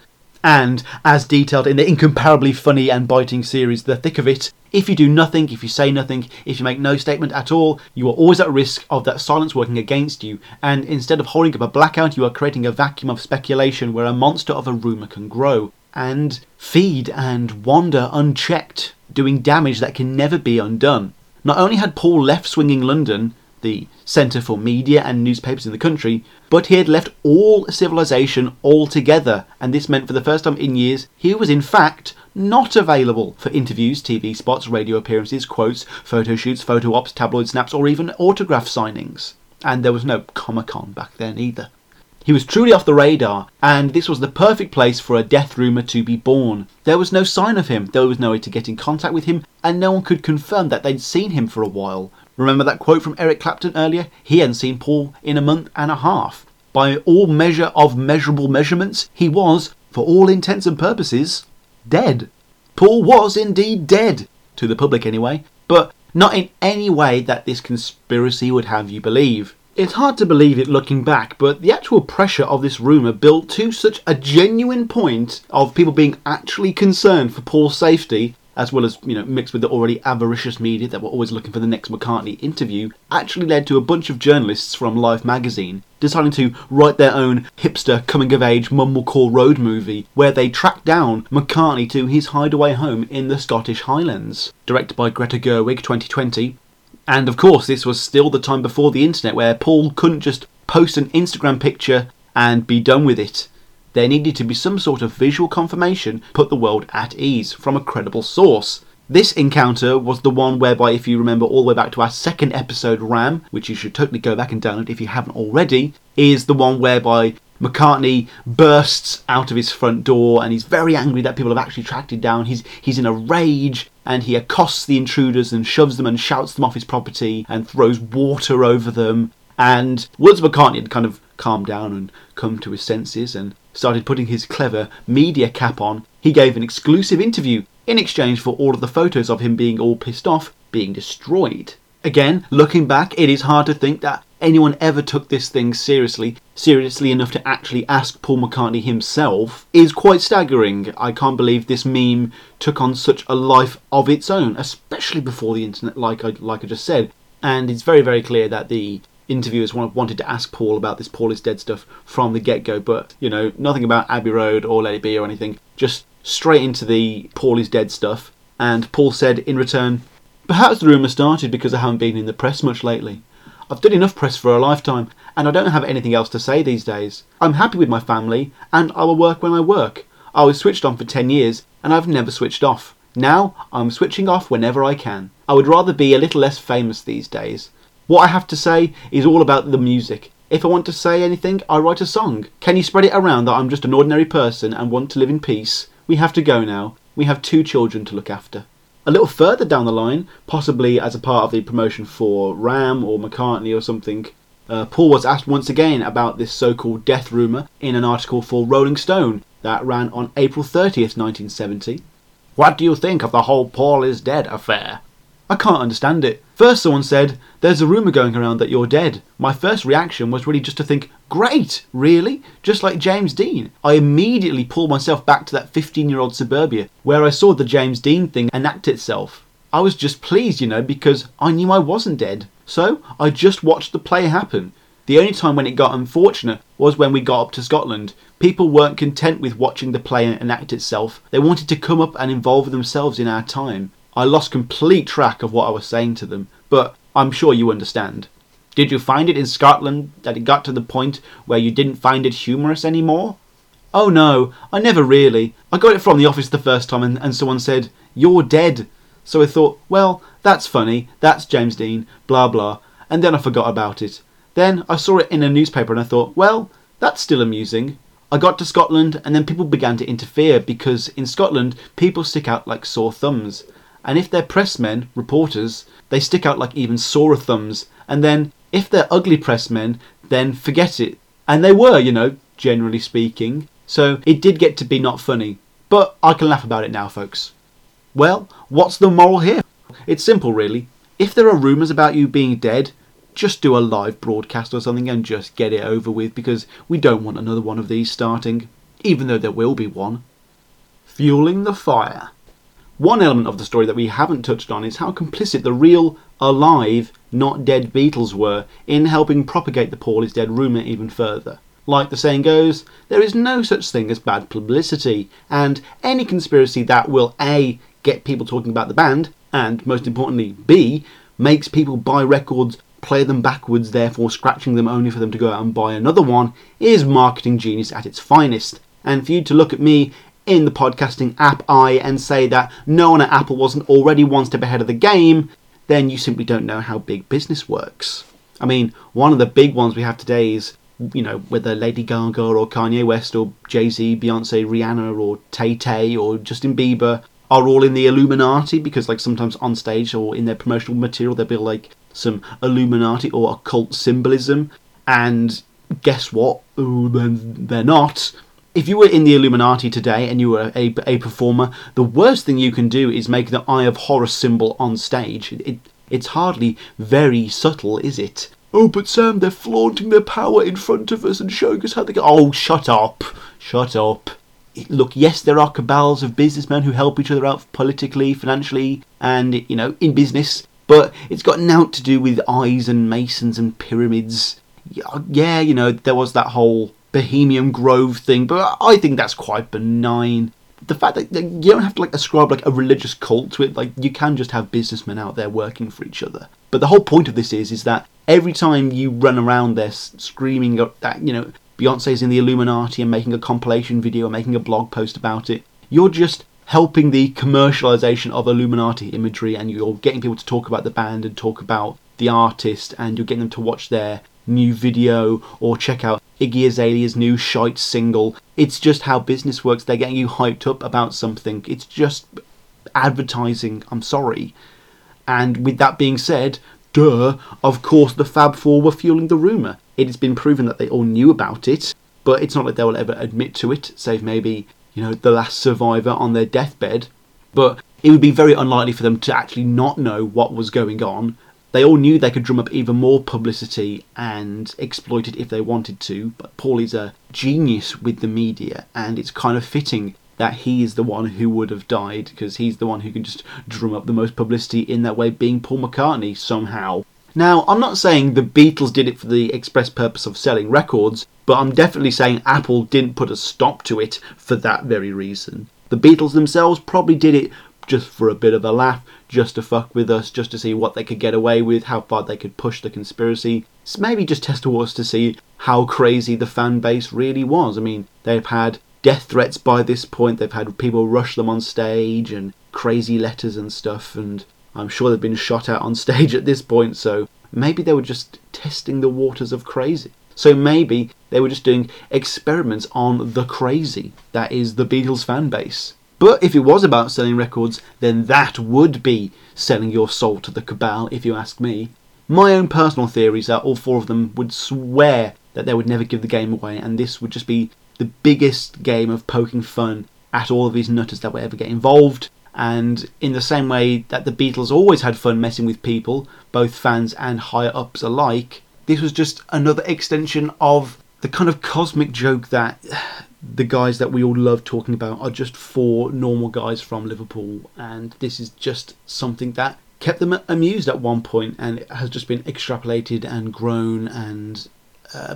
And, as detailed in the incomparably funny and biting series The Thick of It, if you do nothing, if you say nothing, if you make no statement at all, you are always at risk of that silence working against you, and instead of holding up a blackout, you are creating a vacuum of speculation where a monster of a rumour can grow, and feed and wander unchecked, doing damage that can never be undone. Not only had Paul left swinging London, the centre for media and newspapers in the country, but he had left all civilization altogether, and this meant for the first time in years he was in fact not available for interviews, TV spots, radio appearances, quotes, photo shoots, photo ops, tabloid snaps or even autograph signings. And there was no Comic-Con back then either. He was truly off the radar, and this was the perfect place for a death rumour to be born. There was no sign of him, there was no way to get in contact with him, and no one could confirm that they'd seen him for a while. Remember that quote from Eric Clapton earlier? He hadn't seen Paul in a month and a half. By all measure of measurable measurements, he was, for all intents and purposes, dead. Paul was indeed dead, to the public anyway, but not in any way that this conspiracy would have you believe. It's hard to believe it looking back, but the actual pressure of this rumour built to such a genuine point of people being actually concerned for Paul's safety, as well as, you know, mixed with the already avaricious media that were always looking for the next McCartney interview, actually led to a bunch of journalists from Life magazine deciding to write their own hipster coming-of-age mumblecore road movie where they tracked down McCartney to his hideaway home in the Scottish Highlands, directed by Greta Gerwig, 2020. And of course, this was still the time before the internet where Paul couldn't just post an Instagram picture and be done with it. There needed to be some sort of visual confirmation, put the world at ease, from a credible source. This encounter was the one whereby, if you remember all the way back to our second episode, Ram, which you should totally go back and download if you haven't already, is the one whereby McCartney bursts out of his front door and he's very angry that people have actually tracked him down. He's in a rage and he accosts the intruders and shoves them and shouts them off his property and throws water over them. And once McCartney had kind of calmed down and come to his senses and started putting his clever media cap on, he gave an exclusive interview in exchange for all of the photos of him being all pissed off, being destroyed. Again, looking back, it is hard to think that anyone ever took this thing seriously enough to actually ask Paul McCartney himself is quite staggering. I can't believe this meme took on such a life of its own, especially before the internet, like I just said. And it's very, very clear that the interviewers wanted to ask Paul about this Paul is dead stuff from the get-go, but, you know, nothing about Abbey Road or Let It Be or anything, just straight into the Paul is dead stuff. And Paul said in return, "Perhaps the rumour started because I haven't been in the press much lately. I've done enough press for a lifetime, and I don't have anything else to say these days. I'm happy with my family, and I will work when I work. I was switched on for 10 years, and I've never switched off. Now, I'm switching off whenever I can. I would rather be a little less famous these days. What I have to say is all about the music. If I want to say anything, I write a song. Can you spread it around that I'm just an ordinary person and want to live in peace? We have to go now. We have 2 children to look after." A little further down the line, possibly as a part of the promotion for Ram or McCartney or something, Paul was asked once again about this so-called death rumour in an article for Rolling Stone that ran on April 30th, 1970. "What do you think of the whole Paul is dead affair? I can't understand it. First someone said, there's a rumour going around that you're dead. My first reaction was really just to think, great, really? Just like James Dean. I immediately pulled myself back to that 15-year-old suburbia where I saw the James Dean thing enact itself. I was just pleased, you know, because I knew I wasn't dead. So I just watched the play happen. The only time when it got unfortunate was when we got up to Scotland. People weren't content with watching the play enact itself. They wanted to come up and involve themselves in our time. I lost complete track of what I was saying to them, but I'm sure you understand. Did you find it in Scotland that it got to the point where you didn't find it humorous anymore? Oh no, I never really. I got it from the office the first time and someone said, you're dead. So I thought, well, that's funny, that's James Dean, blah blah, and then I forgot about it. Then I saw it in a newspaper and I thought, well, that's still amusing. I got to Scotland and then people began to interfere because in Scotland, people stick out like sore thumbs. And if they're pressmen, reporters, they stick out like even sorer thumbs. And then if they're ugly pressmen, then forget it. And they were, you know, generally speaking. So it did get to be not funny. But I can laugh about it now, folks. Well, what's the moral here? It's simple, really. If there are rumours about you being dead, just do a live broadcast or something and just get it over with, because we don't want another one of these starting, even though there will be one. Fueling the fire. One element of the story that we haven't touched on is how complicit the real, alive, not dead Beatles were in helping propagate the Paul is dead rumour even further. Like the saying goes, there is no such thing as bad publicity, and any conspiracy that will A, get people talking about the band, and most importantly B, makes people buy records, play them backwards, therefore scratching them only for them to go out and buy another one, is marketing genius at its finest. And for you to look at me in the podcasting app eye and say that no one at Apple wasn't already one step ahead of the game, then you simply don't know how big business works. I mean, one of the big ones we have today is, you know, whether Lady Gaga or Kanye West or Jay-Z, Beyonce, Rihanna or Tay-Tay or Justin Bieber are all in the Illuminati, because like sometimes on stage or in their promotional material they'll be like some Illuminati or occult symbolism, and guess what? They're not. If you were in the Illuminati today and you were a performer, the worst thing you can do is make the Eye of Horror symbol on stage. It's hardly very subtle, is it? Oh, but Sam, they're flaunting their power in front of us and showing us how they go. Oh, shut up. Shut up. Look, yes, there are cabals of businessmen who help each other out politically, financially, and, you know, in business. But it's got nothing to do with eyes and masons and pyramids. Yeah, you know, there was that whole Bohemian Grove thing, but I think that's quite benign. The fact that you don't have to like ascribe like a religious cult to it, like you can just have businessmen out there working for each other. But the whole point of this is that every time you run around there screaming that, you know, Beyonce's in the Illuminati and making a compilation video and making a blog post about it, you're just helping the commercialization of Illuminati imagery, and you're getting people to talk about the band and talk about the artist, and you're getting them to watch their new video or check out Iggy Azalea's new shite single. It's just how business works. They're getting you hyped up about something. It's just advertising, I'm sorry. And with that being said, duh, of course the Fab Four were fueling the rumour. It has been proven that they all knew about it, but it's not like they will ever admit to it, save maybe, you know, the last survivor on their deathbed. But it would be very unlikely for them to actually not know what was going on. They all knew they could drum up even more publicity and exploit it if they wanted to, but Paul is a genius with the media, and it's kind of fitting that he is the one who would have died, because he's the one who can just drum up the most publicity in that way, being Paul McCartney somehow. Now, I'm not saying the Beatles did it for the express purpose of selling records, but I'm definitely saying Apple didn't put a stop to it for that very reason. The Beatles themselves probably did it just for a bit of a laugh, just to fuck with us, just to see what they could get away with, how far they could push the conspiracy. Maybe just test the waters to see how crazy the fan base really was. I mean, they've had death threats by this point, they've had people rush them on stage and crazy letters and stuff, and I'm sure they've been shot at on stage at this point, so maybe they were just testing the waters of crazy. So maybe they were just doing experiments on the crazy that is the Beatles fan base. But if it was about selling records, then that would be selling your soul to the cabal, if you ask me. My own personal theories are all four of them would swear that they would never give the game away, and this would just be the biggest game of poking fun at all of these nutters that would ever get involved. And in the same way that the Beatles always had fun messing with people, both fans and higher-ups alike, this was just another extension of the kind of cosmic joke that the guys that we all love talking about are just four normal guys from Liverpool, and this is just something that kept them amused at one point and it has just been extrapolated and grown and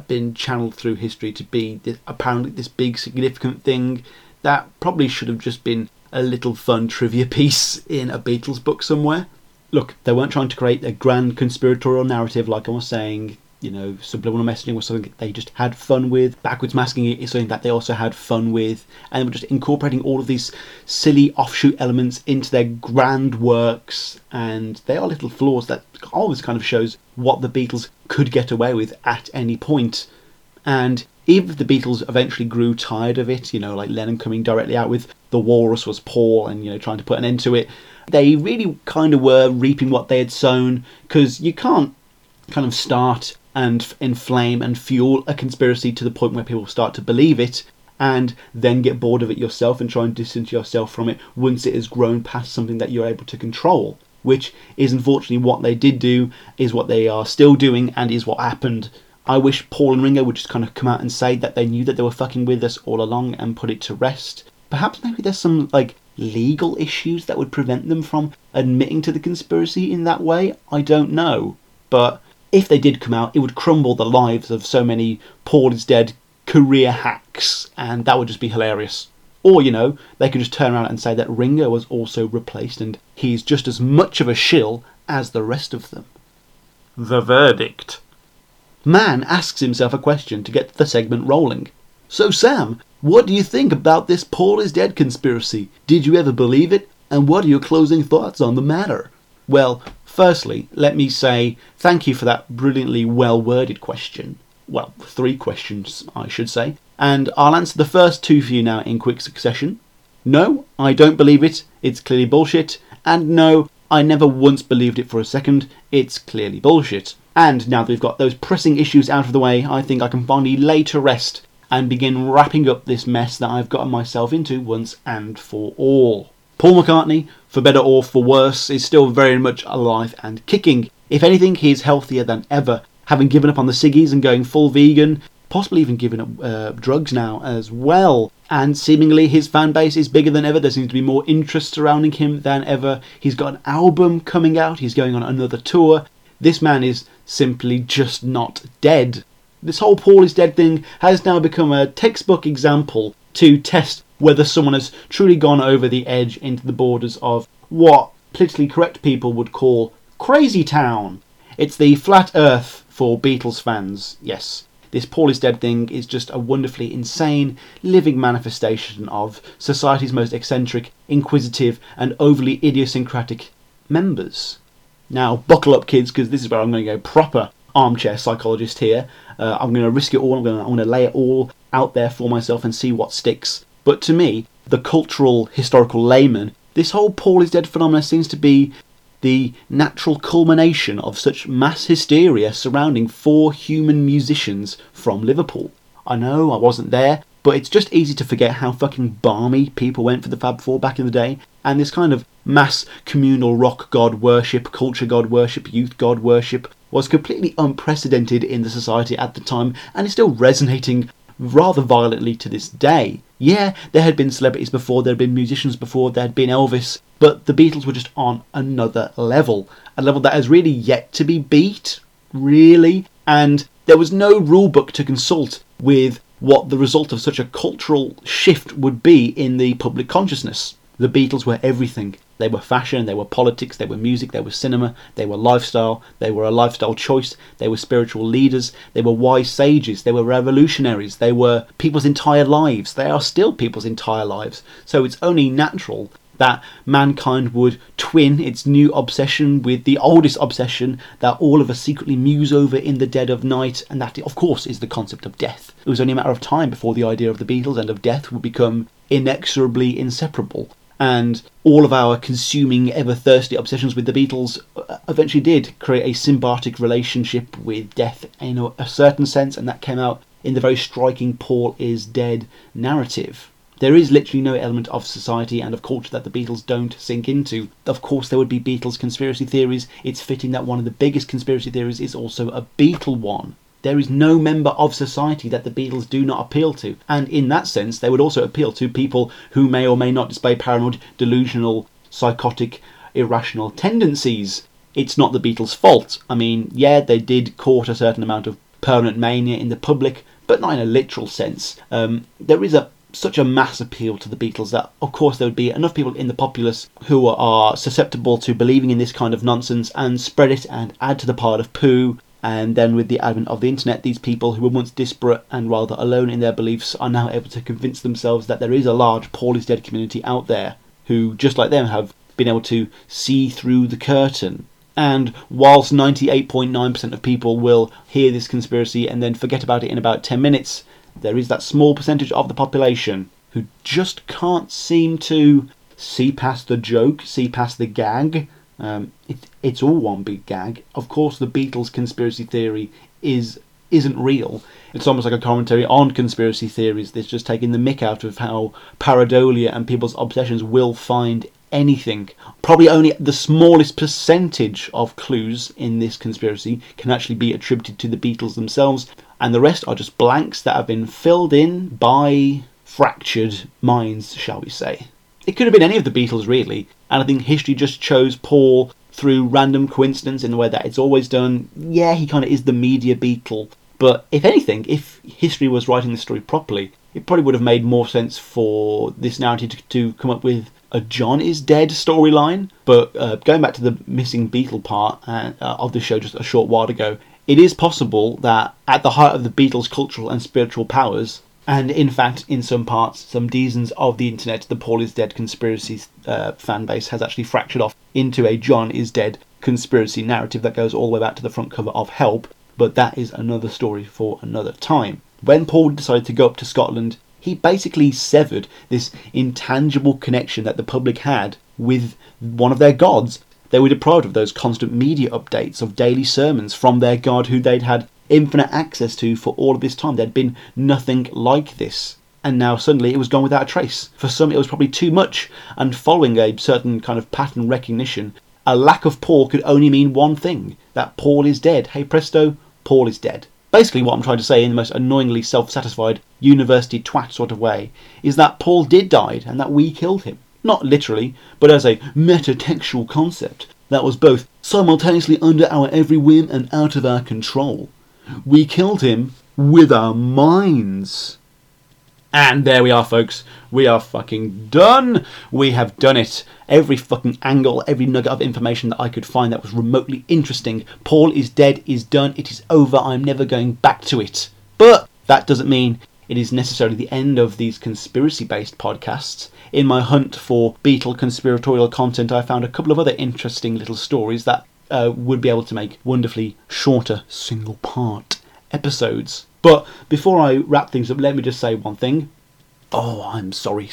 been channeled through history to be this, apparently this big significant thing that probably should have just been a little fun trivia piece in a Beatles book somewhere. Look, they weren't trying to create a grand conspiratorial narrative like I was saying, you know, subliminal messaging was something they just had fun with, backwards masking it is something that they also had fun with, and they were just incorporating all of these silly offshoot elements into their grand works, and they are little flaws that always kind of shows what the Beatles could get away with at any point. And even if the Beatles eventually grew tired of it, you know, like Lennon coming directly out with The Walrus Was Paul and, you know, trying to put an end to it, they really kind of were reaping what they had sown, because you can't kind of start and inflame and fuel a conspiracy to the point where people start to believe it and then get bored of it yourself and try and distance yourself from it once it has grown past something that you're able to control, which is unfortunately what they did do, is what they are still doing, and is what happened. I wish Paul and Ringo would just kind of come out and say that they knew that they were fucking with us all along and put it to rest. Perhaps maybe there's some, like, legal issues that would prevent them from admitting to the conspiracy in that way. I don't know. But if they did come out, it would crumble the lives of so many Paul is dead career hacks, and that would just be hilarious. Or, you know, they could just turn around and say that Ringo was also replaced and he's just as much of a shill as the rest of them. The verdict. Man asks himself a question to get the segment rolling. So Sam, what do you think about this Paul is dead conspiracy? Did you ever believe it? And what are your closing thoughts on the matter? Well, firstly, let me say thank you for that brilliantly well-worded question. Well, three questions, I should say. And I'll answer the first two for you now in quick succession. No, I don't believe it. It's clearly bullshit. And no, I never once believed it for a second. It's clearly bullshit. And now that we've got those pressing issues out of the way, I think I can finally lay to rest and begin wrapping up this mess that I've gotten myself into once and for all. Paul McCartney, for better or for worse, is still very much alive and kicking. If anything, he's healthier than ever, having given up on the ciggies and going full vegan, possibly even giving up drugs now as well. And seemingly his fan base is bigger than ever. There seems to be more interest surrounding him than ever. He's got an album coming out. He's going on another tour. This man is simply just not dead. This whole Paul is dead thing has now become a textbook example to test whether someone has truly gone over the edge into the borders of what politically correct people would call crazy town. It's the flat earth for Beatles fans, yes. This Paul is dead thing is just a wonderfully insane, living manifestation of society's most eccentric, inquisitive and overly idiosyncratic members. Now, buckle up, kids, because this is where I'm going to go proper armchair psychologist here. I'm going to risk it all. I'm going to lay it all out there for myself and see what sticks. But to me, the cultural, historical layman, this whole Paul is dead phenomenon seems to be the natural culmination of such mass hysteria surrounding four human musicians from Liverpool. I know, I wasn't there, but it's just easy to forget how fucking balmy people went for the Fab Four back in the day. And this kind of mass communal rock god worship, culture god worship, youth god worship was completely unprecedented in the society at the time and is still resonating rather violently to this day. Yeah, there had been celebrities before, there had been musicians before, there had been Elvis, but the Beatles were just on another level. A level that has really yet to be beat, really. And there was no rule book to consult with what the result of such a cultural shift would be in the public consciousness. The Beatles were everything. They were fashion, they were politics, they were music, they were cinema, they were lifestyle, they were a lifestyle choice, they were spiritual leaders, they were wise sages, they were revolutionaries, they were people's entire lives. They are still people's entire lives. So it's only natural that mankind would twin its new obsession with the oldest obsession that all of us secretly muse over in the dead of night, and that, of course, is the concept of death. It was only a matter of time before the idea of the Beatles and of death would become inexorably inseparable. and all of our consuming, ever-thirsty obsessions with the Beatles eventually did create a symbiotic relationship with death in a certain sense, and that came out in the very striking Paul is Dead narrative. There is literally no element of society and of culture that the Beatles don't sink into. Of course, there would be Beatles conspiracy theories. It's fitting that one of the biggest conspiracy theories is also a Beatle one. There is no member of society that the Beatles do not appeal to. And in that sense, they would also appeal to people who may or may not display paranoid, delusional, psychotic, irrational tendencies. It's not the Beatles' fault. I mean, yeah, they did court a certain amount of permanent mania in the public, but not in a literal sense. There is such a mass appeal to the Beatles that of course there would be enough people in the populace who are susceptible to believing in this kind of nonsense and spread it and add to the pile of poo. And then with the advent of the internet, these people who were once disparate and rather alone in their beliefs are now able to convince themselves that there is a large Paul is Dead community out there who, just like them, have been able to see through the curtain. And whilst 98.9% of people will hear this conspiracy and then forget about it in about 10 minutes, there is that small percentage of the population who just can't seem to see past the joke, see past the gag. It's all one big gag. Of course, the Beatles conspiracy theory isn't real. It's almost like a commentary on conspiracy theories. It's just taking the mick out of how pareidolia and people's obsessions will find anything. Probably only the smallest percentage of clues in this conspiracy can actually be attributed to the Beatles themselves, and the rest are just blanks that have been filled in by fractured minds, shall we say. It could have been any of the Beatles, really, and I think history just chose Paul through random coincidence in the way that it's always done. Yeah, he kind of is the media Beatle, but if anything, if history was writing the story properly, it probably would have made more sense for this narrative to come up with a John is Dead storyline. But going back to the missing Beatle part of this show just a short while ago, it is possible that at the height of the Beatles' cultural and spiritual powers, and in fact, in some parts, some denizens of the internet, the Paul is Dead conspiracy fan base has actually fractured off into a John is Dead conspiracy narrative that goes all the way back to the front cover of Help. But that is another story for another time. When Paul decided to go up to Scotland, he basically severed this intangible connection that the public had with one of their gods. They were deprived of those constant media updates of daily sermons from their God who they'd had infinite access to for all of this time. There'd been nothing like this. And now suddenly it was gone without a trace. For some it was probably too much, and following a certain kind of pattern recognition, a lack of Paul could only mean one thing, that Paul is dead. Hey presto, Paul is dead. Basically what I'm trying to say in the most annoyingly self-satisfied university twat sort of way is that Paul did die and that we killed him. Not literally, but as a metatextual concept that was both simultaneously under our every whim and out of our control. We killed him with our minds. And there we are, folks. We are fucking done. We have done it. Every fucking angle, every nugget of information that I could find that was remotely interesting. Paul is dead, is done, it is over. I'm never going back to it. But that doesn't mean it is necessarily the end of these conspiracy-based podcasts. In my hunt for Beatle conspiratorial content, I found a couple of other interesting little stories that would be able to make wonderfully shorter single-part episodes. But before I wrap things up, let me just say one thing. Oh, I'm sorry.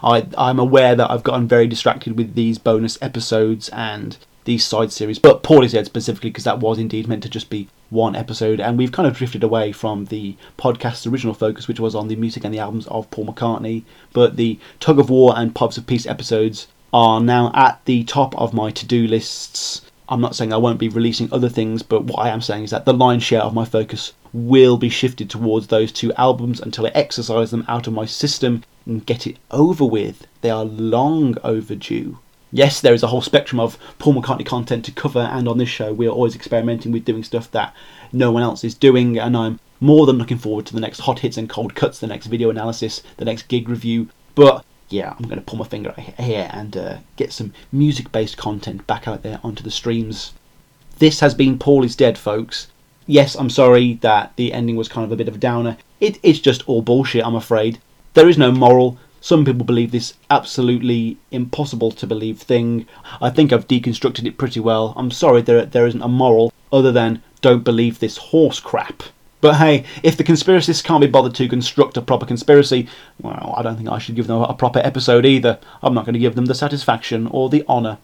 I'm aware that I've gotten very distracted with these bonus episodes and these side series, but Paul is Dead specifically, because that was indeed meant to just be one episode, and we've kind of drifted away from the podcast's original focus, which was on the music and the albums of Paul McCartney. But the Tug of War and Pubs of Peace episodes are now at the top of my to-do lists. I'm not saying I won't be releasing other things, but what I am saying is that the lion's share of my focus will be shifted towards those two albums until I exercise them out of my system and get it over with. They are long overdue. Yes, there is a whole spectrum of Paul McCartney content to cover, and on this show we are always experimenting with doing stuff that no one else is doing, and I'm more than looking forward to the next hot hits and cold cuts, the next video analysis, the next gig review. But yeah, I'm going to pull my finger out here and get some music-based content back out there onto the streams. This has been Paul is Dead, folks. Yes, I'm sorry that the ending was kind of a bit of a downer. It's just all bullshit, I'm afraid. There is no moral. Some people believe this absolutely impossible to believe thing. I think I've deconstructed it pretty well. I'm sorry there isn't a moral other than don't believe this horse crap. But hey, if the conspiracists can't be bothered to construct a proper conspiracy, well, I don't think I should give them a proper episode either. I'm not going to give them the satisfaction or the honour.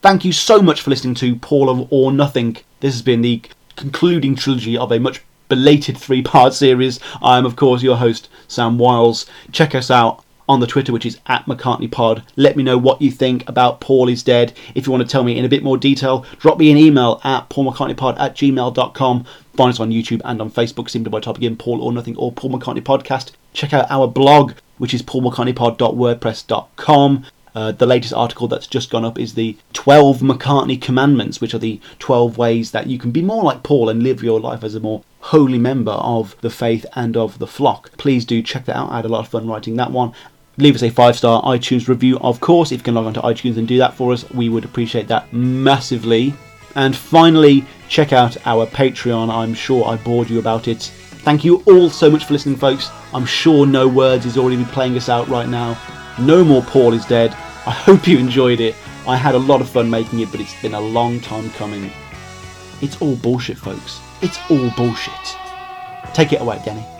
Thank you so much for listening to Paul or Nothing. This has been the concluding trilogy of a much belated 3-part series. I am, of course, your host, Sam Wiles. Check us out on the Twitter, which is @McCartneyPod. Let me know what you think about Paul is Dead. If you want to tell me in a bit more detail, drop me an email at paulmccartneypod@gmail.com. Find us on YouTube and on Facebook simply by typing in Paul or Nothing or Paul McCartney Podcast. Check out our blog, which is paulmccartneypod.wordpress.com. The latest article that's just gone up is the 12 McCartney Commandments, which are the 12 ways that you can be more like Paul and live your life as a more holy member of the faith and of the flock. Please do check that out. I had a lot of fun writing that one. Leave us a 5-star iTunes review, of course. If you can log on to iTunes and do that for us, we would appreciate that massively. And finally, check out our Patreon. I'm sure I bored you about it. Thank you all so much for listening, folks. I'm sure No Words is already playing us out right now. No more Paul is Dead. I hope you enjoyed it. I had a lot of fun making it, but it's been a long time coming. It's all bullshit, folks. It's all bullshit. Take it away, Danny.